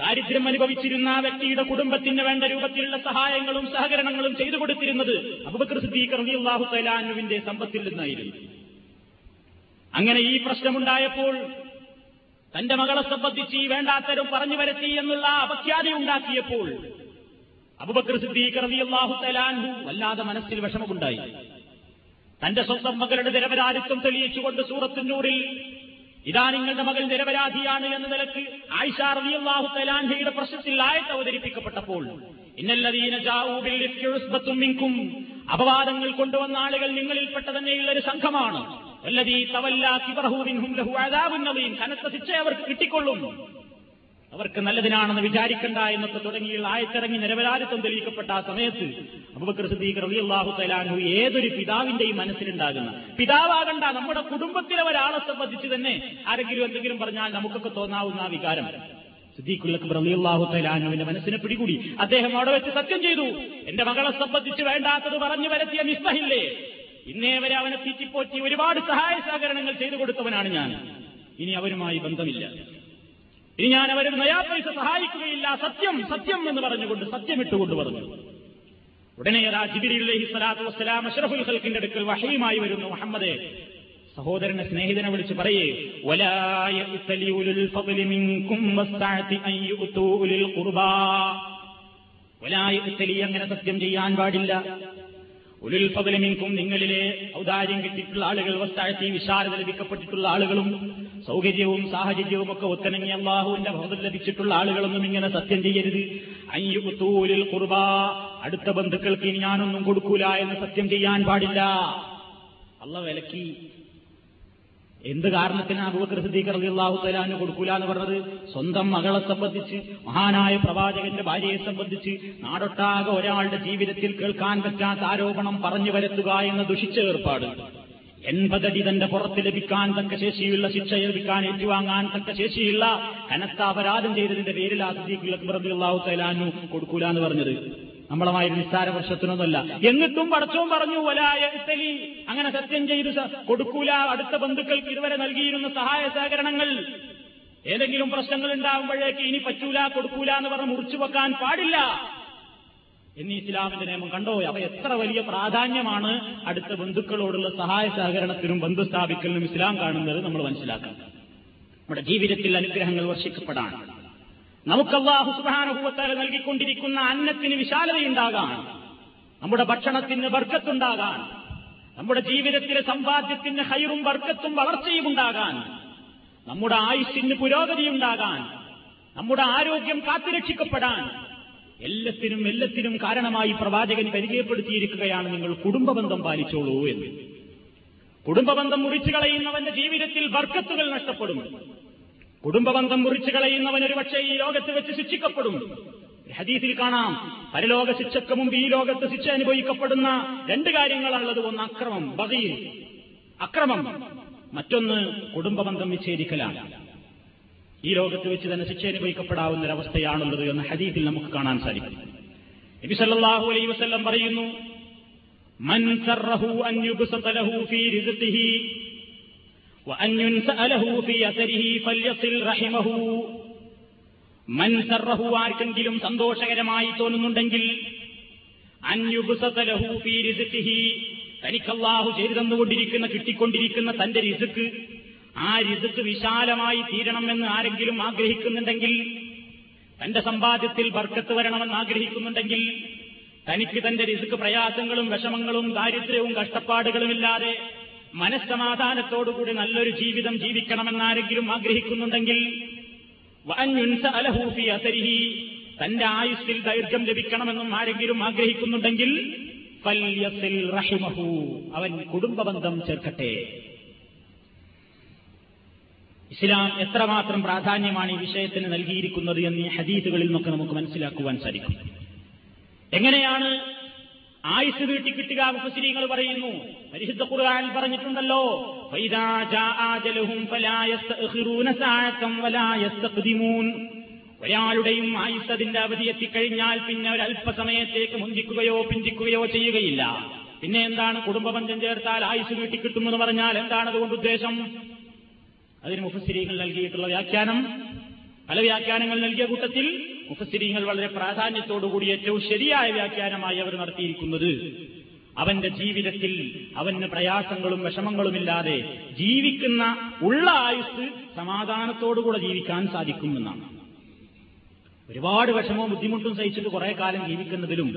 ദാരിദ്ര്യം അനുഭവിച്ചിരുന്ന ആ വ്യക്തിയുടെ കുടുംബത്തിന് വേണ്ട രൂപത്തിലുള്ള സഹായങ്ങളും സഹകരണങ്ങളും ചെയ്തു കൊടുത്തിരുന്നത് അബൂബക്കർ സിദ്ദീഖ് റളിയല്ലാഹു തആല അൻഹുവിന്റെ സമ്പത്തിൽ നിന്നായിരുന്നു. അങ്ങനെ ഈ പ്രശ്നമുണ്ടായപ്പോൾ തന്റെ മകളെ സംബന്ധിച്ച് ഈ വേണ്ടാത്തരം പറഞ്ഞു വരത്തി എന്നുള്ള അപഖ്യാതി ഉണ്ടാക്കിയപ്പോൾ അബൂബക്കർ സിദ്ദീഖ് റളിയല്ലാഹു തആല അൻഹു വല്ലാതെ മനസ്സിൽ വിഷമമുണ്ടായി. തന്റെ സ്വന്തം മകളുടെ നിരപരാധിത്വം തെളിയിച്ചുകൊണ്ട് സൂറത്തുന്നൂറിൽ, ഇതാ നിങ്ങളുടെ മകൾ നിരപരാധിയാണ് എന്ന നിലക്ക് ആയിഷ റളിയല്ലാഹു തആല അൻഹയുടെ പ്രശ്നത്തിൽ ആയത്ത് അവതരിപ്പിക്കപ്പെട്ടപ്പോൾ, ഇന്നല്ലദീന ജാഊ ബിൽ ഇഫ്കി ഉസ്ബത്തും മിൻകും, അപവാദങ്ങൾ കൊണ്ടുവന്ന ആളുകൾ നിങ്ങളിൽപ്പെട്ട തന്നെയുള്ള ഒരു സംഘമാണ്. വല്ലദീ തവല്ലാ കിബ്റഹു മിൻഹും ലഹു അദാബുൻ അദീം, കനത്ത ശിക്ഷ അവർക്ക് കിട്ടിക്കൊള്ളും, അവർക്ക് നല്ലതിനാണെന്ന് വിചാരിക്കണ്ട എന്നൊക്കെ തുടങ്ങിയുള്ള ആയത്തിറങ്ങി നിരപരാധിത്വം തെളിയിക്കപ്പെട്ട ആ സമയത്ത് അബൂബക്കർ സിദ്ദീഖ് റളിയല്ലാഹു തആല അൻഹു, ഏതൊരു പിതാവിന്റെയും മനസ്സിലുണ്ടാകുന്ന, പിതാവാകണ്ട നമ്മുടെ കുടുംബത്തിലെ ഒരാളെ സംബന്ധിച്ച് തന്നെ ആരെങ്കിലും എന്തെങ്കിലും പറഞ്ഞാൽ നമുക്കൊക്കെ തോന്നാവുന്ന ആ വികാരം സിദ്ദീഖുൽ അക്ബർ റളിയല്ലാഹു തആല അൻഹുവിന്റെ മനസ്സിനെ പിടികൂടി. അദ്ദേഹം അവിടെ വെച്ച് സത്യം ചെയ്തു, എന്റെ മകളെ സംബന്ധിച്ച് വേണ്ടാത്തത് പറഞ്ഞു വരത്തിയ മിസ്തഹില്ലേ, ഇന്നേ വരെ അവനെ തീറ്റിപ്പോറ്റി ഒരുപാട് സഹായ സഹകരണങ്ങൾ ചെയ്തു കൊടുത്തവനാണ് ഞാൻ, ഇനി അവരുമായി ബന്ധമില്ല, ഇനി ഞാൻ അവരൊരു നയാ പൈസ സഹായിക്കുകയില്ല, സത്യം സത്യം എന്ന് പറഞ്ഞുകൊണ്ട് സത്യമിട്ടുകൊണ്ട് പറഞ്ഞു. ഉടനെ ജിബ്രീൽ അലൈഹിസ്സലാത്തു വസ്സലാം അഷ്റഫുൽ ഖൽഖിന്റെ അടുക്കൽ വഹ്യുമായി വരുന്നു, മുഹമ്മദേ, സഹോദരനെ സ്നേഹിതനെ വിളിച്ച് പറയേ, വലാ യഅ്തലി ഉലുൽ ഫളി മിൻകും വസ്തഅതി അൻ യുഅ്തു ഉലുൽ ഖുർബാ, വലാ യഅ്തലി, അങ്ങനെ സത്യം ചെയ്യാൻ പാടില്ല, ഉലുൽ ഫദ്ലി മിൻകും, നിങ്ങളിലെ ഔദാര്യം കിട്ടിയിട്ടുള്ള ആളുകൾ, വസ്താഴത്തി, വിശാലത ലഭിക്കപ്പെട്ടിട്ടുള്ള ആളുകളും സൗകര്യവും സാഹചര്യവും ഒക്കെ ഒത്തിണങ്ങി അള്ളാഹുവിന്റെ ഫദ്ൽ ലഭിച്ചിട്ടുള്ള ആളുകളൊന്നും ഇങ്ങനെ സത്യം ചെയ്യരുത്. അയ്യുത്തു ഉലുൽ ഖുർബാ, അടുത്ത ബന്ധുക്കൾക്ക് ഇനി ഞാനൊന്നും കൊടുക്കൂല എന്ന് സത്യം ചെയ്യാൻ പാടില്ല. അള്ളാഹു വിലക്കി. എന്ത് കാരണത്തിന് അബൂബക്കർ സിദ്ദീഖ് റളിയല്ലാഹു തആല അൻഹു കൊടുക്കൂല എന്ന് പറഞ്ഞത്? സ്വന്തം മകളെ സംബന്ധിച്ച്, മഹാനായ പ്രവാചകന്റെ ഭാര്യയെ സംബന്ധിച്ച്, നാടൊട്ടാകെ ഒരാളുടെ ജീവിതത്തിൽ കേൾക്കാൻ പറ്റാത്ത ആരോപണം പറഞ്ഞു വരുത്തുക എന്ന ദുഷിച്ച ഏർപ്പാട്, എൺപതടി തന്റെ പുറത്ത് ലഭിക്കാൻ തക്ക ശേഷിയുള്ള ശിക്ഷ ലഭിക്കാൻ ഏറ്റുവാങ്ങാൻ തക്ക ശേഷിയുള്ള കനത്ത അപരാധം ചെയ്തതിന്റെ പേരിൽ സിദ്ദീഖ് റളിയല്ലാഹു തആല അൻഹു കൊടുക്കൂല എന്ന് പറഞ്ഞത് നമ്മളമായ നിസ്സാര വർഷത്തിനൊന്നുമല്ല. എന്നിട്ടും പടച്ചോൻ പറഞ്ഞു വലായ ഇത്തലി, അങ്ങനെ സത്യം ചെയ്തു കൊടുക്കൂല. അടുത്ത ബന്ധുക്കൾക്ക് ഇതുവരെ നൽകിയിരുന്ന സഹായ സഹകരണങ്ങൾ ഏതെങ്കിലും പ്രശ്നങ്ങൾ ഉണ്ടാകുമ്പോഴേക്ക് ഇനി പറ്റൂല, കൊടുക്കൂല എന്ന് പറഞ്ഞ് മുറിച്ചു വെക്കാൻ പാടില്ല എന്നീ ഇസ്ലാമിന്റെ നിയമം കണ്ടോ? അവ എത്ര വലിയ പ്രാധാന്യമാണ് അടുത്ത ബന്ധുക്കളോടുള്ള സഹായ സഹകരണത്തിനും ബന്ധു സ്ഥാപിക്കലിനും ഇസ്ലാം കാണുന്നത് നമ്മൾ മനസ്സിലാക്കാം. നമ്മുടെ ജീവിതത്തിൽ അനുഗ്രഹങ്ങൾ വർഷിക്കപ്പെടാൻ നമുക്ക് അല്ലാഹു സുബ്ഹാനഹു വ തആല നൽകിക്കൊണ്ടിരിക്കുന്ന അന്നത്തിന് വിശാലതയുണ്ടാകാൻ, നമ്മുടെ ഭക്ഷണത്തിന് ബർക്കത്തുണ്ടാകാൻ, നമ്മുടെ ജീവിതത്തിലെ സമ്പാദ്യത്തിന് ഖൈറും ബർക്കത്തും വളർച്ചയും ഉണ്ടാകാൻ, നമ്മുടെ ആയുസ്സിന് പുരോഗതിയുണ്ടാകാൻ, നമ്മുടെ ആരോഗ്യം കാത്തുരക്ഷിക്കപ്പെടാൻ, എല്ലാത്തിനും എല്ലാത്തിനും കാരണമായി പ്രവാചകൻ പരിചയപ്പെടുത്തിയിരിക്കുകയാണ് നിങ്ങൾ കുടുംബബന്ധം പാലിച്ചോളൂ എന്ന്. കുടുംബബന്ധം മുറിച്ചു കളയുന്നവന്റെ ജീവിതത്തിൽ ബർക്കത്തുകൾ നഷ്ടപ്പെടും. കുടുംബബന്ധം മുറിച്ചു കളയുന്നവൻ ഒരുപക്ഷെ ഈ ലോകത്ത് വെച്ച് ശിക്ഷിക്കപ്പെടും. ഹദീസിൽ കാണാം, പരലോക ശിക്ഷയ്ക്ക് മുമ്പ് ഈ ലോകത്ത് ശിക്ഷ അനുഭവിക്കപ്പെടുന്ന രണ്ട് കാര്യങ്ങളാണുള്ളത്. ഒന്ന് അക്രമം, ബഗീ അക്രമം, മറ്റൊന്ന് കുടുംബബന്ധം വിച്ഛേദിക്കലാണ്. ഈ ലോകത്ത് വെച്ച് തന്നെ ശിക്ഷ അനുഭവിക്കപ്പെടാവുന്ന ഒരവസ്ഥയാണുള്ളത് എന്ന് ഹദീസിൽ നമുക്ക് കാണാൻ സാധിക്കും. നബി സല്ലല്ലാഹു അലൈഹി വസല്ലം പറയുന്നു, മൻ സറഹു അൻ യുബ്സത ലഹു ഫീ റിസ്ഖിഹി وأن ينسأله في أثره فليصل رحمه من سره ആർക്കെങ്കിലും സന്തോഷകരമായി തോന്നുന്നുണ്ടെങ്കിൽ أن يبسط له في رزقه തനിക്ക് അല്ലാഹു ചെയ്തു തന്നുകൊണ്ടിരിക്കുന്ന കിട്ടിക്കൊണ്ടിരിക്കുന്ന തന്റെ റിസ്ക്, ആ റിസ്ക് വിശാലമായി തീരണമെന്ന് ആരെങ്കിലും ആഗ്രഹിക്കുന്നുണ്ടെങ്കിൽ, തന്റെ സമ്പാദ്യത്തിൽ ബർക്കത്ത് വരണമെന്ന് ആഗ്രഹിക്കുന്നുണ്ടെങ്കിൽ, തനിക്ക് തന്റെ റിസ്ക് പ്രയാസങ്ങളും വിഷമങ്ങളും ദാരിദ്ര്യവും കഷ്ടപ്പാടുകളുമില്ലാതെ മനസ്സമാധാനത്തോടുകൂടി നല്ലൊരു ജീവിതം ജീവിക്കണമെന്നാരെങ്കിലും ആഗ്രഹിക്കുന്നുണ്ടെങ്കിൽ, തന്റെ ആയുസ്സിൽ ദൈർഘ്യം ലഭിക്കണമെന്നും ആരെങ്കിലും ആഗ്രഹിക്കുന്നുണ്ടെങ്കിൽ, അവൻ കുടുംബബന്ധം ചേർക്കട്ടെ. ഇസ്ലാം എത്രമാത്രം പ്രാധാന്യമാണ് ഈ വിഷയത്തിന് നൽകിയിരിക്കുന്നത് എന്നീ ഹദീസുകളിൽ നിന്നൊക്കെ നമുക്ക് മനസ്സിലാക്കുവാൻ സാധിക്കും. എങ്ങനെയാണ് ആയുസ് വീട്ടി കിട്ടുക? മുഫസ്സിരീങ്ങൾ പറയുന്നു, പരിശുദ്ധ ഖുർആനിൽ പറഞ്ഞിട്ടുണ്ടല്ലോ, ഫൈദാ ജാ ആജലുഹും ഫലാ യസ്തഖിറൂന സാഅതൻ വലാ യസ്തഖ്ദിമൂൻ, ഒരാളുടെയും ആയുസ് അതിന്റെ അവധി എത്തിക്കഴിഞ്ഞാൽ പിന്നെ ഒരു അല്പസമയത്തേക്ക് മുന്തിക്കുകയോ പിന്തിക്കുകയോ ചെയ്യുകയില്ല. പിന്നെ എന്താണ് കുടുംബബന്ധം ചേർത്താൽ ആയുസ് വീട്ടി കിട്ടുമെന്ന് പറഞ്ഞാൽ എന്താണ് അതുകൊണ്ട് ഉദ്ദേശം? അതിന് മുഫസ്സിരീങ്ങൾ നൽകിയിട്ടുള്ള വ്യാഖ്യാനം, പല വ്യാഖ്യാനങ്ങൾ നൽകിയ കൂട്ടത്തിൽ മുഫസ്സിരീങ്ങൾ വളരെ പ്രാധാന്യത്തോടുകൂടി ഏറ്റവും ശരിയായ വ്യാഖ്യാനമായി അവർ നടത്തിയിരിക്കുന്നത്, അവന്റെ ജീവിതത്തിൽ അവന് പ്രയാസങ്ങളും വിഷമങ്ങളുമില്ലാതെ ജീവിക്കുന്ന ഉള്ള ആയുസ് സമാധാനത്തോടുകൂടെ ജീവിക്കാൻ സാധിക്കുമെന്നാണ്. ഒരുപാട് വിഷമവും ബുദ്ധിമുട്ടും സഹിച്ചിട്ട് കുറെ കാലം ജീവിക്കുന്നതിലും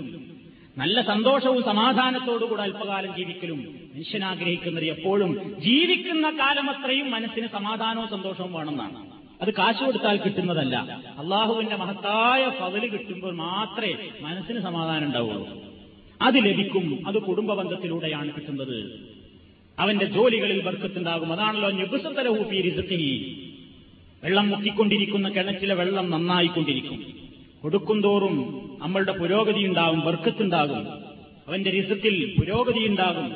നല്ല സന്തോഷവും സമാധാനത്തോടുകൂടെ അല്പകാലം ജീവിക്കലും മനുഷ്യനാഗ്രഹിക്കുന്നത് എപ്പോഴും ജീവിക്കുന്ന കാലം അത്രയും മനസ്സിന് സമാധാനവും സന്തോഷവും വേണമെന്നാണ്. അത് കാശ് കൊടുത്താൽ കിട്ടുന്നതല്ല. അള്ളാഹുവിന്റെ മഹത്തായ ഫള് കിട്ടുമ്പോൾ മാത്രമേ മനസ്സിന് സമാധാനം ഉണ്ടാവുള്ളൂ. അത് ലഭിക്കും, അത് കുടുംബബന്ധത്തിലൂടെയാണ് കിട്ടുന്നത്. അവന്റെ ജോലികളിൽ ബർക്കത്തുണ്ടാകും. അതാണല്ലോ യുബ്സതലഹു ഫീ റിസ്ഖിഹി, വെള്ളം മുക്കിക്കൊണ്ടിരിക്കുന്ന കിണറ്റിലെ വെള്ളം നന്നായിക്കൊണ്ടിരിക്കും. കൊടുക്കും തോറും നമ്മളുടെ പുരോഗതി ഉണ്ടാകും, ബർക്കത്തുണ്ടാകും, അവന്റെ റിസ്ഖിൽ പുരോഗതി ഉണ്ടാകും,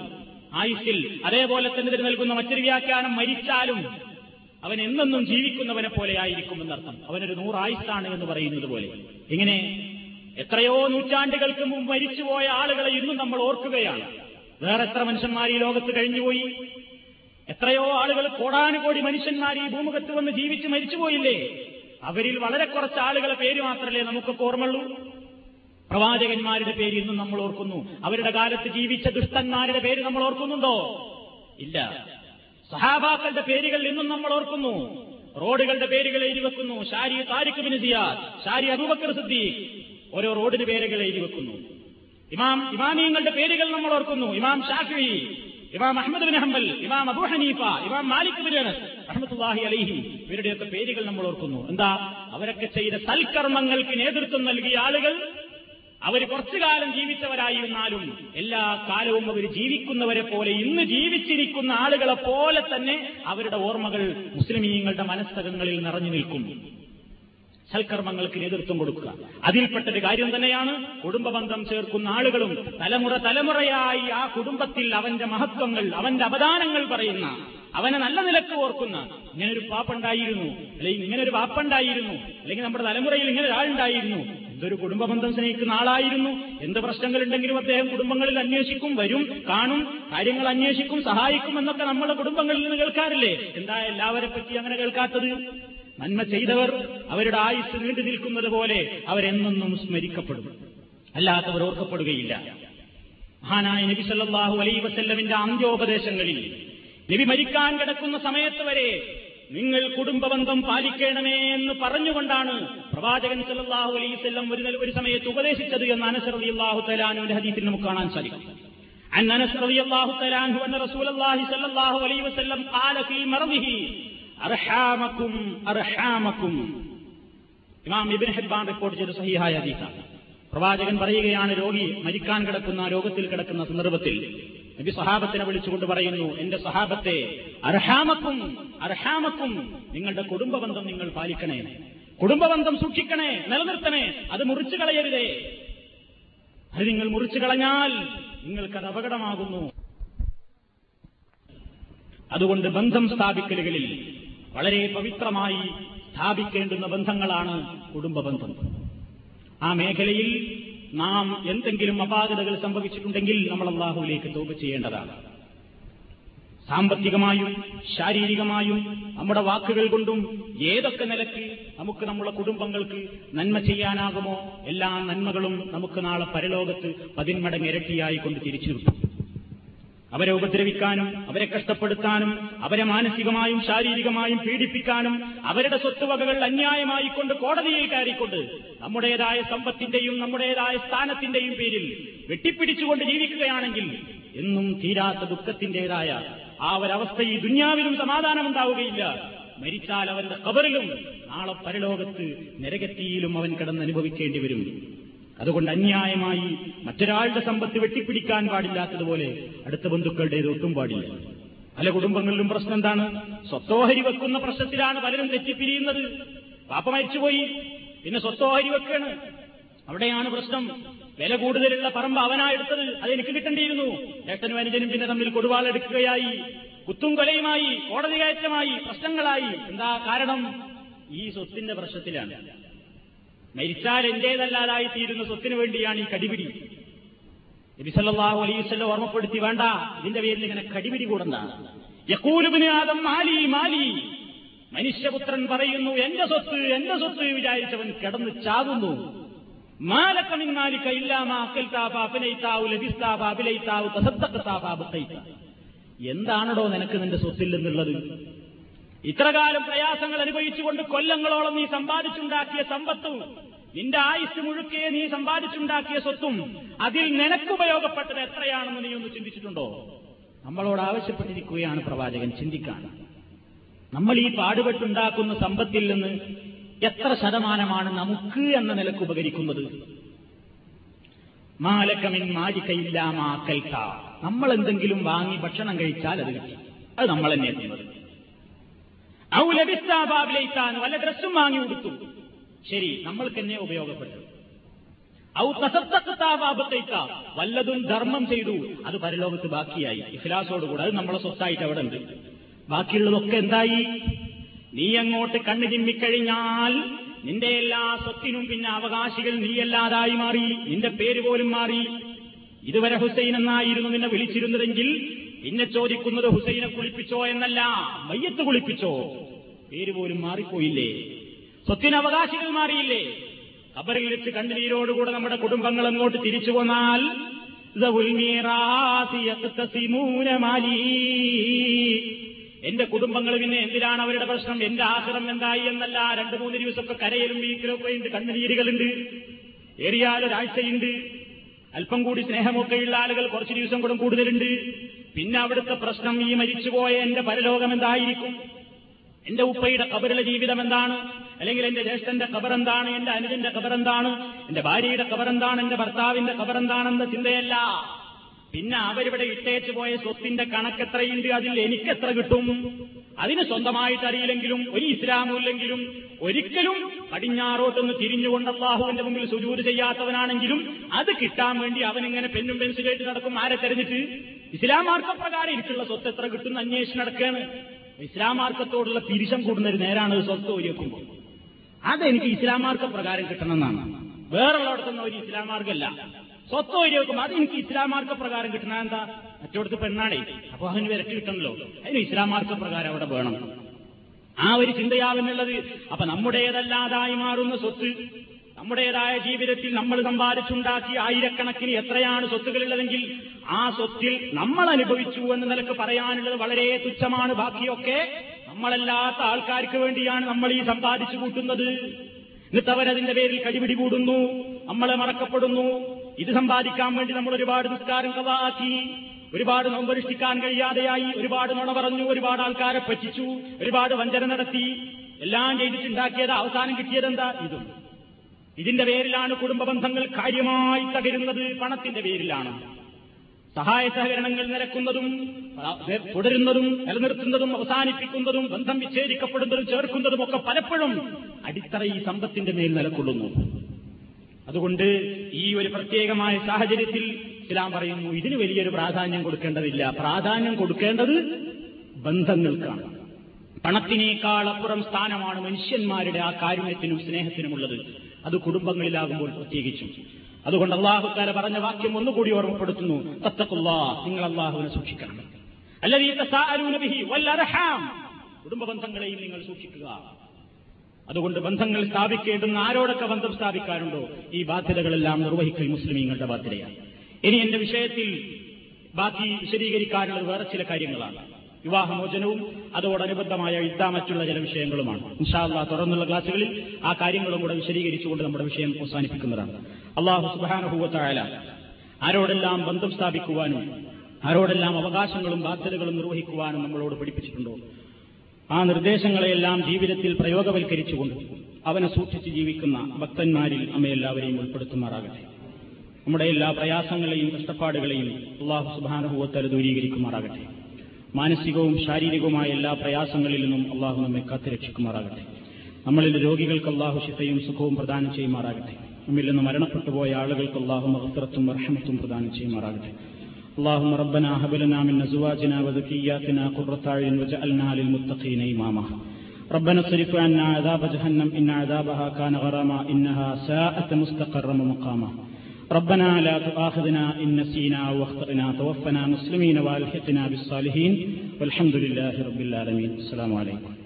ആയുസ്സിൽ. അതേപോലെ തന്നെ ഇതിന് നൽകുന്ന മറ്റൊരു വ്യാഖ്യാനം, മരിച്ചാലും അവൻ എന്നെന്നും ജീവിക്കുന്നവനെ പോലെ ആയിരിക്കും എന്നർത്ഥം. അവനൊരു നൂറായുസാണ് എന്ന് പറയുന്നത് പോലെ. ഇങ്ങനെ എത്രയോ നൂറ്റാണ്ടുകൾക്ക് മുമ്പ് മരിച്ചുപോയ ആളുകളെ ഇന്നും നമ്മൾ ഓർക്കുകയാണ്. വേറെ എത്ര മനുഷ്യന്മാർ ഈ ലോകത്ത് കഴിഞ്ഞുപോയി? എത്രയോ ആളുകൾ, കോടാനുകോടി മനുഷ്യന്മാർ ഈ ഭൂമുഖത്ത് വന്ന് ജീവിച്ച് മരിച്ചുപോയില്ലേ? അവരിൽ വളരെ കുറച്ച് ആളുകളെ പേര് മാത്രമല്ലേ നമുക്കൊക്കെ ഓർമ്മയുള്ളൂ. പ്രവാചകന്മാരുടെ പേര് ഇന്നും നമ്മൾ ഓർക്കുന്നു. അവരുടെ കാലത്ത് ജീവിച്ച ദുഷ്ടന്മാരുടെ പേര് നമ്മൾ ഓർക്കുന്നുണ്ടോ? ഇല്ല. സഹാബാക്കളുടെ പേരുകൾ ഇന്നും നമ്മൾ ഓർക്കുന്നു. റോഡുകളുടെ പേരുകൾ എഴുതി വെക്കുന്നു. ഷാരി താരിഖ് ബിൻ സിയാദ്, ഷാരി അബൂബക്കർ സിദ്ദീഖ്, ഓരോ റോഡിന് പേരുകൾ എഴുതി വെക്കുന്നു. ഇമാം ഇമാമിയങ്ങളുടെ പേരുകൾ നമ്മൾ ഓർക്കുന്നു. ഇമാം ഷാഫിഈ, ഇമാം അഹ്മദ് ബിൻ ഹംബൽ, ഇമാം അബൂ ഹനീഫ, ഇമാം മാലിക് ബിൻ അനസ് റഹ്മത്തുള്ളാഹി അലൈഹി, ഇവരുടെയൊക്കെ പേരുകൾ നമ്മൾ ഓർക്കുന്നു. എന്താ, അവരൊക്കെ ചെയ്ത സൽക്കർമ്മങ്ങൾക്ക് നേതൃത്വം നൽകിയ ആളുകൾ. അവർ കുറച്ചു കാലം ജീവിച്ചവരായിരുന്നാലും എല്ലാ കാലവും അവർ ജീവിക്കുന്നവരെ പോലെ, ഇന്ന് ജീവിച്ചിരിക്കുന്ന ആളുകളെ പോലെ തന്നെ അവരുടെ ഓർമ്മകൾ മുസ്ലിമീങ്ങളുടെ മനസ്സകങ്ങളിൽ നിറഞ്ഞു നിൽക്കും. സൽക്കർമ്മങ്ങൾക്ക് നേതൃത്വം കൊടുക്കുക, അതിൽപ്പെട്ടൊരു കാര്യം തന്നെയാണ് കുടുംബ ബന്ധം ചേർക്കുന്ന ആളുകളും. തലമുറ തലമുറയായി ആ കുടുംബത്തിൽ അവന്റെ മഹത്വങ്ങൾ, അവന്റെ അവദാനങ്ങൾ പറയുന്ന, അവനെ നല്ല നിലക്ക് ഓർക്കുന്ന, ഇങ്ങനൊരു പാപ്പുണ്ടായിരുന്നു, അല്ലെങ്കിൽ ഇങ്ങനൊരു വാപ്പുണ്ടായിരുന്നു, അല്ലെങ്കിൽ നമ്മുടെ തലമുറയിൽ ഇങ്ങനെ ഒരാളുണ്ടായിരുന്നു, എന്തൊരു കുടുംബബന്ധം സ്നേഹിക്കുന്ന ആളായിരുന്നു, എന്ത് പ്രശ്നങ്ങളുണ്ടെങ്കിലും അദ്ദേഹം കുടുംബങ്ങളിൽ അന്വേഷിക്കും, വരും, കാണും, കാര്യങ്ങൾ അന്വേഷിക്കും, സഹായിക്കും എന്നൊക്കെ നമ്മുടെ കുടുംബങ്ങളിൽ നിന്ന് കേൾക്കാറില്ലേ? എന്താ എല്ലാവരെ പറ്റി അങ്ങനെ കേൾക്കാത്തത്? നന്മ ചെയ്തവർ അവരുടെ ആയുസ് നീണ്ടു നിൽക്കുന്നത് പോലെ അവരെന്നൊന്നും സ്മരിക്കപ്പെടും, അല്ലാത്തവർ ഓർക്കപ്പെടുകയില്ല. മഹാനായ നബി സല്ലല്ലാഹു അലൈഹി വസല്ലമിന്റെ അന്ത്യോപദേശങ്ങളിൽ നബി മരിക്കാൻ കിടക്കുന്ന സമയത്ത് വരെ നിങ്ങൾ കുടുംബബന്ധം പാലിക്കണമേ എന്ന് പറഞ്ഞുകൊണ്ടാണ് പ്രവാചകൻ സല്ലല്ലാഹു അലൈഹി വസല്ലം ഒരു സമയത്ത് ഉപദേശിച്ചത് എന്ന് അനസ് റളിയല്ലാഹു തആല അൻഹുവിന്റെ ഹദീസിൽ നമുക്ക് കാണാൻ സാധിക്കും. അൻ അനസ് റളിയല്ലാഹു തആല അൻഹു അന്ന റസൂലുള്ളാഹി സല്ലല്ലാഹു അലൈഹി വസല്ലം ഖാല ഫീ മർദിഹി അർഹാമക്കും അർഹാമക്കും. ഇമാം ഇബ്നു ഹിബ്ബാൻ റിപ്പോർട്ട് ചെയ്ത സഹീഹായ ഹദീസാണ്. പ്രവാചകൻ പറയുകയാണ്, രോഗി മരിക്കാൻ കിടക്കുന്ന, രോഗത്തിൽ കിടക്കുന്ന സന്ദർഭത്തിൽ നബി സഹാബത്തിനെ വിളിച്ചുകൊണ്ട് പറയുന്നു, എന്റെ സഹാബത്തെ, അർഹാമക്കും അർഹാമക്കും, നിങ്ങളുടെ കുടുംബബന്ധം നിങ്ങൾ പാലിക്കണേ, കുടുംബബന്ധം സൂക്ഷിക്കണേ, നിലനിർത്തണേ, അത് മുറിച്ചു കളയരുതേ. അത് നിങ്ങൾ മുറിച്ചു കളഞ്ഞാൽ നിങ്ങൾക്കത് അപകടമാകുന്നു. അതുകൊണ്ട് ബന്ധം സ്ഥാപിക്കലുകളിൽ വളരെ പവിത്രമായി സ്ഥാപിക്കേണ്ടുന്ന ബന്ധങ്ങളാണ് കുടുംബബന്ധം. ആ മേഖലയിൽ നാം എന്തെങ്കിലും അപാകതകൾ സംഭവിച്ചിട്ടുണ്ടെങ്കിൽ നമ്മൾ അല്ലാഹുവിലേക്ക് തൗബ ചെയ്യേണ്ടതാണ്. സാമ്പത്തികമായും ശാരീരികമായും നമ്മുടെ വാക്കുകൾ കൊണ്ടും ഏതൊക്കെ നിലയ്ക്ക് നമുക്ക് നമ്മുടെ കുടുംബങ്ങൾക്ക് നന്മ ചെയ്യാനാകുമോ എല്ലാ നന്മകളും നമുക്ക് നാളെ പരലോകത്ത് പതിന്മടങ്ങ് ഇരട്ടിയായിക്കൊണ്ട് തിരിച്ചു കിട്ടും. അവരെ ഉപദ്രവിക്കാനും അവരെ കഷ്ടപ്പെടുത്താനും അവരെ മാനസികമായും ശാരീരികമായും പീഡിപ്പിക്കാനും അവരുടെ സ്വത്തുവകകൾ അന്യായമായിക്കൊണ്ട് കോടതിയിൽ കയറിക്കൊണ്ട് നമ്മുടേതായ സമ്പത്തിന്റെയും നമ്മുടേതായ സ്ഥാനത്തിന്റെയും പേരിൽ വെട്ടിപ്പിടിച്ചുകൊണ്ട് ജീവിക്കുകയാണെങ്കിൽ എന്നും തീരാത്ത ദുഃഖത്തിന്റേതായ ആ ഒരവസ്ഥ ഈ ദുനിയാവിലും സമാധാനമുണ്ടാവുകയില്ല. മരിച്ചാൽ അവരുടെ ഖബറിലും നാളെ പരലോകത്ത് നരകത്തിയിലും അവൻ കിടന്ന് അനുഭവിക്കേണ്ടി വരും. അതുകൊണ്ട് അന്യായമായി മറ്റൊരാളുടെ സമ്പത്ത് വെട്ടിപ്പിടിക്കാൻ പാടില്ലാത്തതുപോലെ അടുത്ത ബന്ധുക്കളുടേത് ഒട്ടും പാടില്ല. പല കുടുംബങ്ങളിലും പ്രശ്നം എന്താണ്? സ്വത്തോഹരി വെക്കുന്ന പ്രശ്നത്തിലാണ് പലരും തെറ്റിപ്പിരിയുന്നത്. പാപ്പ മരിച്ചുപോയി, പിന്നെ സ്വത്തോഹരി വെക്കാണ്, അവിടെയാണ് പ്രശ്നം. വില കൂടുതലുള്ള പറമ്പ് അവനായെടുത്തത്, അതെനിക്ക് കിട്ടേണ്ടിയിരുന്നു. ഏട്ടനും അനുജനും പിന്നെ തമ്മിൽ കൊടുവാളെടുക്കുകയായി, കുത്തും കൊലയുമായി, കോടതി കയറ്റമായി, പ്രശ്നങ്ങളായി. എന്താ കാരണം? ഈ സ്വത്തിന്റെ പ്രശ്നത്തിലാണ്. മരിച്ചാൽ എന്റേതല്ലാതായി തീരുന്ന സ്വത്തിനു വേണ്ടിയാണ് ഈ കടിപിടി. നബി സല്ലല്ലാഹു അലൈഹി വസല്ലം ഓർമ്മപ്പെടുത്തി, വേണ്ട, ഇതിന്റെ പേരിൽ ഇങ്ങനെ കടിപിടി കൂടുന്നതാണ്. യഖൂലു ഇബ്നു ആദം മാലി മാലി, മനുഷ്യപുത്രൻ പറയുന്നു എന്റെ സ്വത്ത് എന്റെ സ്വത്ത് വിചാരിച്ചവൻ കിടന്ന് ചാകുന്നു. മാലക മിൻ മാലിക ഇല്ലാ മാ അഖൽതാ ഫഅഫനൈതാ ലബിസ്താ ഫഅബിലൈതാ തസദ്ദഖതാ ഫഅബഖൈതാ. എന്താണടോ നിനക്ക് നിന്റെ സ്വത്തിൽ എന്നുള്ളത്? ഇത്രകാലം പ്രയാസങ്ങൾ അനുഭവിച്ചുകൊണ്ട് കൊല്ലങ്ങളോളം നീ സമ്പാദിച്ചുണ്ടാക്കിയ സമ്പത്തും നിന്റെ ആയുസ് മുഴുക്കെ നീ സമ്പാദിച്ചുണ്ടാക്കിയ സ്വത്തും അതിൽ നിനക്കുപയോഗപ്പെട്ടത് എത്രയാണെന്ന് നീ ഒന്ന് ചിന്തിച്ചിട്ടുണ്ടോ? നമ്മളോട് ആവശ്യപ്പെട്ടിരിക്കുകയാണ് പ്രവാചകൻ ചിന്തിക്കാൻ. നമ്മൾ ഈ പാടുപെട്ടുണ്ടാക്കുന്ന സമ്പത്തിൽ നിന്ന് എത്ര ശതമാനമാണ് നമുക്ക് എന്ന നിലക്ക് ഉപകരിക്കുന്നത്? മാലക്കമിൻ മാലിക്കയില്ലാ മാ അഖൽത, നമ്മൾ എന്തെങ്കിലും വാങ്ങി ഭക്ഷണം കഴിച്ചാൽ അത് കിട്ടി, അത് നമ്മൾ തന്നെ എത്തുന്നത്. വല്ല ഡ്രസ്സും വാങ്ങി കൊടുത്തു, ശരി, നമ്മൾക്ക് തന്നെ ഉപയോഗപ്പെട്ടു. വല്ലതും ധർമ്മം ചെയ്തു, അത് പരലോകത്ത് ബാക്കിയായി ഇഖ്ലാസോടുകൂടെ, അത് നമ്മളെ സ്വത്തായിട്ട് അവിടെ ഉണ്ട്. ബാക്കിയുള്ളതൊക്കെ എന്തായി? നീ അങ്ങോട്ട് കണ്ണു ചിമ്മിക്കഴിഞ്ഞാൽ നിന്റെ എല്ലാ സ്വത്തിനും പിന്നെ അവകാശികൾ നീയല്ലാതായി മാറി, നിന്റെ പേര് പോലും മാറി. ഇതുവരെ ഹുസൈൻ എന്നായിരുന്നു നിന്നെ വിളിച്ചിരുന്നതെങ്കിൽ പിന്നെ ചോദിക്കുന്നത് ഹുസൈനെ കുളിപ്പിച്ചോ എന്നല്ല, മയ്യത്ത് കുളിപ്പിച്ചോ. പേര് പോലും മാറിപ്പോയില്ലേ? സ്വത്തിന് അവകാശികൾ മാറിയില്ലേ? ഖബറിൽ വെച്ച് കണ്ണുനീരോടുകൂടെ നമ്മുടെ കുടുംബങ്ങൾ അങ്ങോട്ട് തിരിച്ചു പോന്നാൽ എന്റെ കുടുംബങ്ങൾ പിന്നെ എന്തിനാണ് അവരുടെ പ്രശ്നം, എന്റെ ആശ്രം എന്തായി എന്നല്ല. രണ്ടു മൂന്ന് ദിവസമൊക്കെ കരയിലും വീക്കിലൊക്കെ ഉണ്ട്, കണ്ണുനീരുകളുണ്ട്, ഏറിയാൽ ഒരാഴ്ചയുണ്ട്, അല്പം കൂടി സ്നേഹമൊക്കെയുള്ള ആളുകൾ കുറച്ചു ദിവസം കൂടും കൂടുതലുണ്ട്. പിന്നെ അവിടുത്തെ പ്രശ്നം ഈ മരിച്ചുപോയ എന്റെ പരലോകം എന്തായിരിക്കും, എന്റെ ഉപ്പയുടെ ഖബറിലെ ജീവിതം എന്താണ്, അല്ലെങ്കിൽ എന്റെ ജ്യേഷ്ഠന്റെ ഖബറെന്താണ്, എന്റെ അനുജന്റെ ഖബറെന്താണ്, എന്റെ ഭാര്യയുടെ ഖബറെന്താണ്, എന്റെ ഭർത്താവിന്റെ ഖബറെന്താണെന്ന ചിന്തയല്ല. പിന്നെ അവരിവിടെ ഇട്ടേച്ചു പോയ സ്വത്തിന്റെ കണക്കെത്രയുണ്ട്, അതിൽ എനിക്കെത്ര കിട്ടും, അതിന് സ്വന്തമായിട്ട് അറിയില്ലെങ്കിലും ഒരു ഇസ്ലാമില്ലെങ്കിലും ഒരിക്കലും പടിഞ്ഞാറോട്ടൊന്ന് തിരിഞ്ഞുകൊണ്ട് അല്ലാഹുവിന്റെ മുമ്പിൽ സുജൂദ് ചെയ്യാത്തവനാണെങ്കിലും അത് കിട്ടാൻ വേണ്ടി അവനിങ്ങനെ പെന്നും പെൻസിലേറ്റ് നടക്കും. ആരെ തെരഞ്ഞിട്ട്? ഇസ്ലാം മാർക്കപ്രകാരം എനിക്കുള്ള സ്വത്ത് എത്ര കിട്ടുന്ന അന്വേഷണം നടക്കുകയാണ്. ഇസ്ലാം മാർക്കത്തോടുള്ള തിരിശം കൂടുന്നൊരു നേരാണ് സ്വത്ത് ഒരുക്കുമ്പോൾ. അതെനിക്ക് ഇസ്ലാം മാർക്കപ്രകാരം കിട്ടണമെന്നാണ്, വേറെയുള്ളടത്തുന്ന ഒരു ഇസ്ലാം മാർഗമല്ല. സ്വത്ത് ഒരുക്കുമ്പോൾ അത് എനിക്ക് ഇസ്ലാം മാർക്കപ്രകാരം കിട്ടണ എന്താ, മറ്റോടത്ത് പെണ്ണാണേ, അപ്പൊ അതിന് വിരട്ടി കിട്ടണല്ലോ, അതിന് ഇസ്ലാം മാർക്കപ്രകാരം അവിടെ വേണം. ആ ഒരു ചിന്തയാവുന്നുള്ളത്. അപ്പൊ നമ്മുടേതല്ലാതായി മാറുന്ന സ്വത്ത്, നമ്മുടേതായ ജീവിതത്തിൽ നമ്മൾ സമ്പാദിച്ചുണ്ടാക്കി ആയിരക്കണക്കിന് എത്രയാണ് സ്വത്തുകളുള്ളതെങ്കിൽ ആ സ്വത്തിൽ നമ്മൾ അനുഭവിച്ചു എന്ന നിലക്ക് പറയാനുള്ളത് വളരെ തുച്ഛമാണ്. ബാക്കിയൊക്കെ നമ്മളല്ലാത്ത ആൾക്കാർക്ക് വേണ്ടിയാണ് നമ്മൾ ഈ സമ്പാദിച്ചു കൂട്ടുന്നത്. എന്നിട്ടവരതിന്റെ പേരിൽ കടിപിടി കൂടുന്നു, നമ്മളെ മറക്കപ്പെടുന്നു. ഇത് സമ്പാദിക്കാൻ വേണ്ടി നമ്മൾ ഒരുപാട് നിസ്കാരം കവാക്കി, ഒരുപാട് നോമ്പനുഷ്ഠിക്കാൻ കഴിയാതെയായി, ഒരുപാട് നുണ പറഞ്ഞു, ഒരുപാട് ആൾക്കാരെ പറ്റിച്ചു, ഒരുപാട് വഞ്ചന നടത്തി, എല്ലാം ചെയ്തിട്ടുണ്ടാക്കിയത് അവസാനം കിട്ടിയതെന്താ? ഇതും. ഇതിന്റെ പേരിലാണ് കുടുംബ ബന്ധങ്ങൾ കാര്യമായി തകരുന്നത്. പണത്തിന്റെ പേരിലാണ് സഹായ സഹകരണങ്ങൾ നിരക്കുന്നതും തുടരുന്നതും നിലനിർത്തുന്നതും അവസാനിപ്പിക്കുന്നതും ബന്ധം വിച്ഛേദിക്കപ്പെടുന്നതും ചേർക്കുന്നതും ഒക്കെ പലപ്പോഴും അടിത്തറ ഈ സമ്പത്തിന്റെ മേൽ നിലകൊള്ളുന്നു. അതുകൊണ്ട് ഈ ഒരു പ്രത്യേകമായ സാഹചര്യത്തിൽ ഇസ്ലാം പറയുന്നു, ഇതിന് വലിയൊരു പ്രാധാന്യം കൊടുക്കേണ്ടതില്ല. പ്രാധാന്യം കൊടുക്കേണ്ടത് ബന്ധങ്ങൾക്കാണ്. പണത്തിനേക്കാൾ അപ്പുറം സ്ഥാനമാണ് മനുഷ്യന്മാരുടെ ആ കാരുണ്യത്തിനും സ്നേഹത്തിനുമുള്ളത്. അത് കുടുംബങ്ങളിലാകുമ്പോൾ പ്രത്യേകിച്ചും. അതുകൊണ്ട് അല്ലാഹു തആല പറഞ്ഞ വാക്യം ഒന്നുകൂടി ഓർമ്മപ്പെടുത്തുന്നു, തഖ്വല്ലാഹ്, നിങ്ങൾ അല്ലാഹുവിനെ സൂക്ഷിക്കണം. അല്ലദീ തസാഅലൂന ബിഹി വൽ അർഹാം, കുടുംബ ബന്ധങ്ങളെയും നിങ്ങൾ സൂക്ഷിക്കുക. അതുകൊണ്ട് ബന്ധങ്ങൾ സ്ഥാപിക്കേണ്ടുന്ന ആരോടൊക്കെ ബന്ധം സ്ഥാപിക്കാറുണ്ടോ ഈ ബാധ്യതകളെല്ലാം നിർവഹിക്കൽ മുസ്ലിമീങ്ങളുടെ ബാധ്യതയാണ്. ഇനി എന്റെ വിഷയത്തിൽ ബാക്കി വിശദീകരിക്കാനുള്ളത് വേറെ ചില കാര്യങ്ങളാണ്. വിവാഹമോചനവും അതോടനുബന്ധമായ ഇതാ മറ്റുള്ള ചില വിഷയങ്ങളുമാണ്. ഇൻഷാ അല്ലാഹ് തുടർന്നുള്ള ക്ലാസുകളിൽ ആ കാര്യങ്ങളും കൂടെ വിശദീകരിച്ചുകൊണ്ട് നമ്മുടെ വിഷയം അവസാനിപ്പിക്കുന്നതാണ്. അല്ലാഹു സുബ്ഹാനഹു വ തആല ആരോടെല്ലാം ബന്ധം സ്ഥാപിക്കുവാനും ആരോടെല്ലാം അവകാശങ്ങളും ബാധ്യതകളും നിർവഹിക്കുവാനും നമ്മളോട് പഠിപ്പിച്ചിട്ടുണ്ടോ ആ നിർദ്ദേശങ്ങളെയെല്ലാം ജീവിതത്തിൽ പ്രയോഗവൽക്കരിച്ചുകൊണ്ട് അവനെ സൂക്ഷിച്ച് ജീവിക്കുന്ന ഭക്തന്മാരിൽ നമ്മെല്ലാവരെയും ഉൾപ്പെടുത്തുമാറാകട്ടെ. നമ്മുടെ എല്ലാ പ്രയാസങ്ങളെയും കഷ്ടപ്പാടുകളെയും അല്ലാഹു സുബ്ഹാനഹു വ തആല ദൂരീകരിക്കുമാറാകട്ടെ. മാനസികവും ശാരീരികവുമായ എല്ലാ പ്രയാസങ്ങളിൽ നിന്നും അള്ളാഹു നമ്മെ കാത്തുരക്ഷിക്കുമാറാകട്ടെ. നമ്മളിൽ രോഗികൾക്ക് അള്ളാഹു ശിഫയും സുഖവും പ്രദാനം ചെയ്യുമാറാകട്ടെ. നമ്മിൽ നിന്ന് മരണപ്പെട്ടു പോയ ആളുകൾക്ക് അള്ളാഹു മഗ്ഫിറത്തും റഹ്മത്തും പ്രദാനം ചെയ്യുമാറാകട്ടെ. اللهم ربنا هب لنا من ازواجنا وذرياتنا قرة اعين واجعلنا للمتقين اماما. ربنا اصرف عنا عذاب جهنم ان عذابها كان غراما انها ساءت مستقرا ومقاما. ربنا لا تؤاخذنا ان نسينا او اخطأنا توفنا مسلمين والحقنا بالصالحين والحمد لله رب العالمين. السلام عليكم.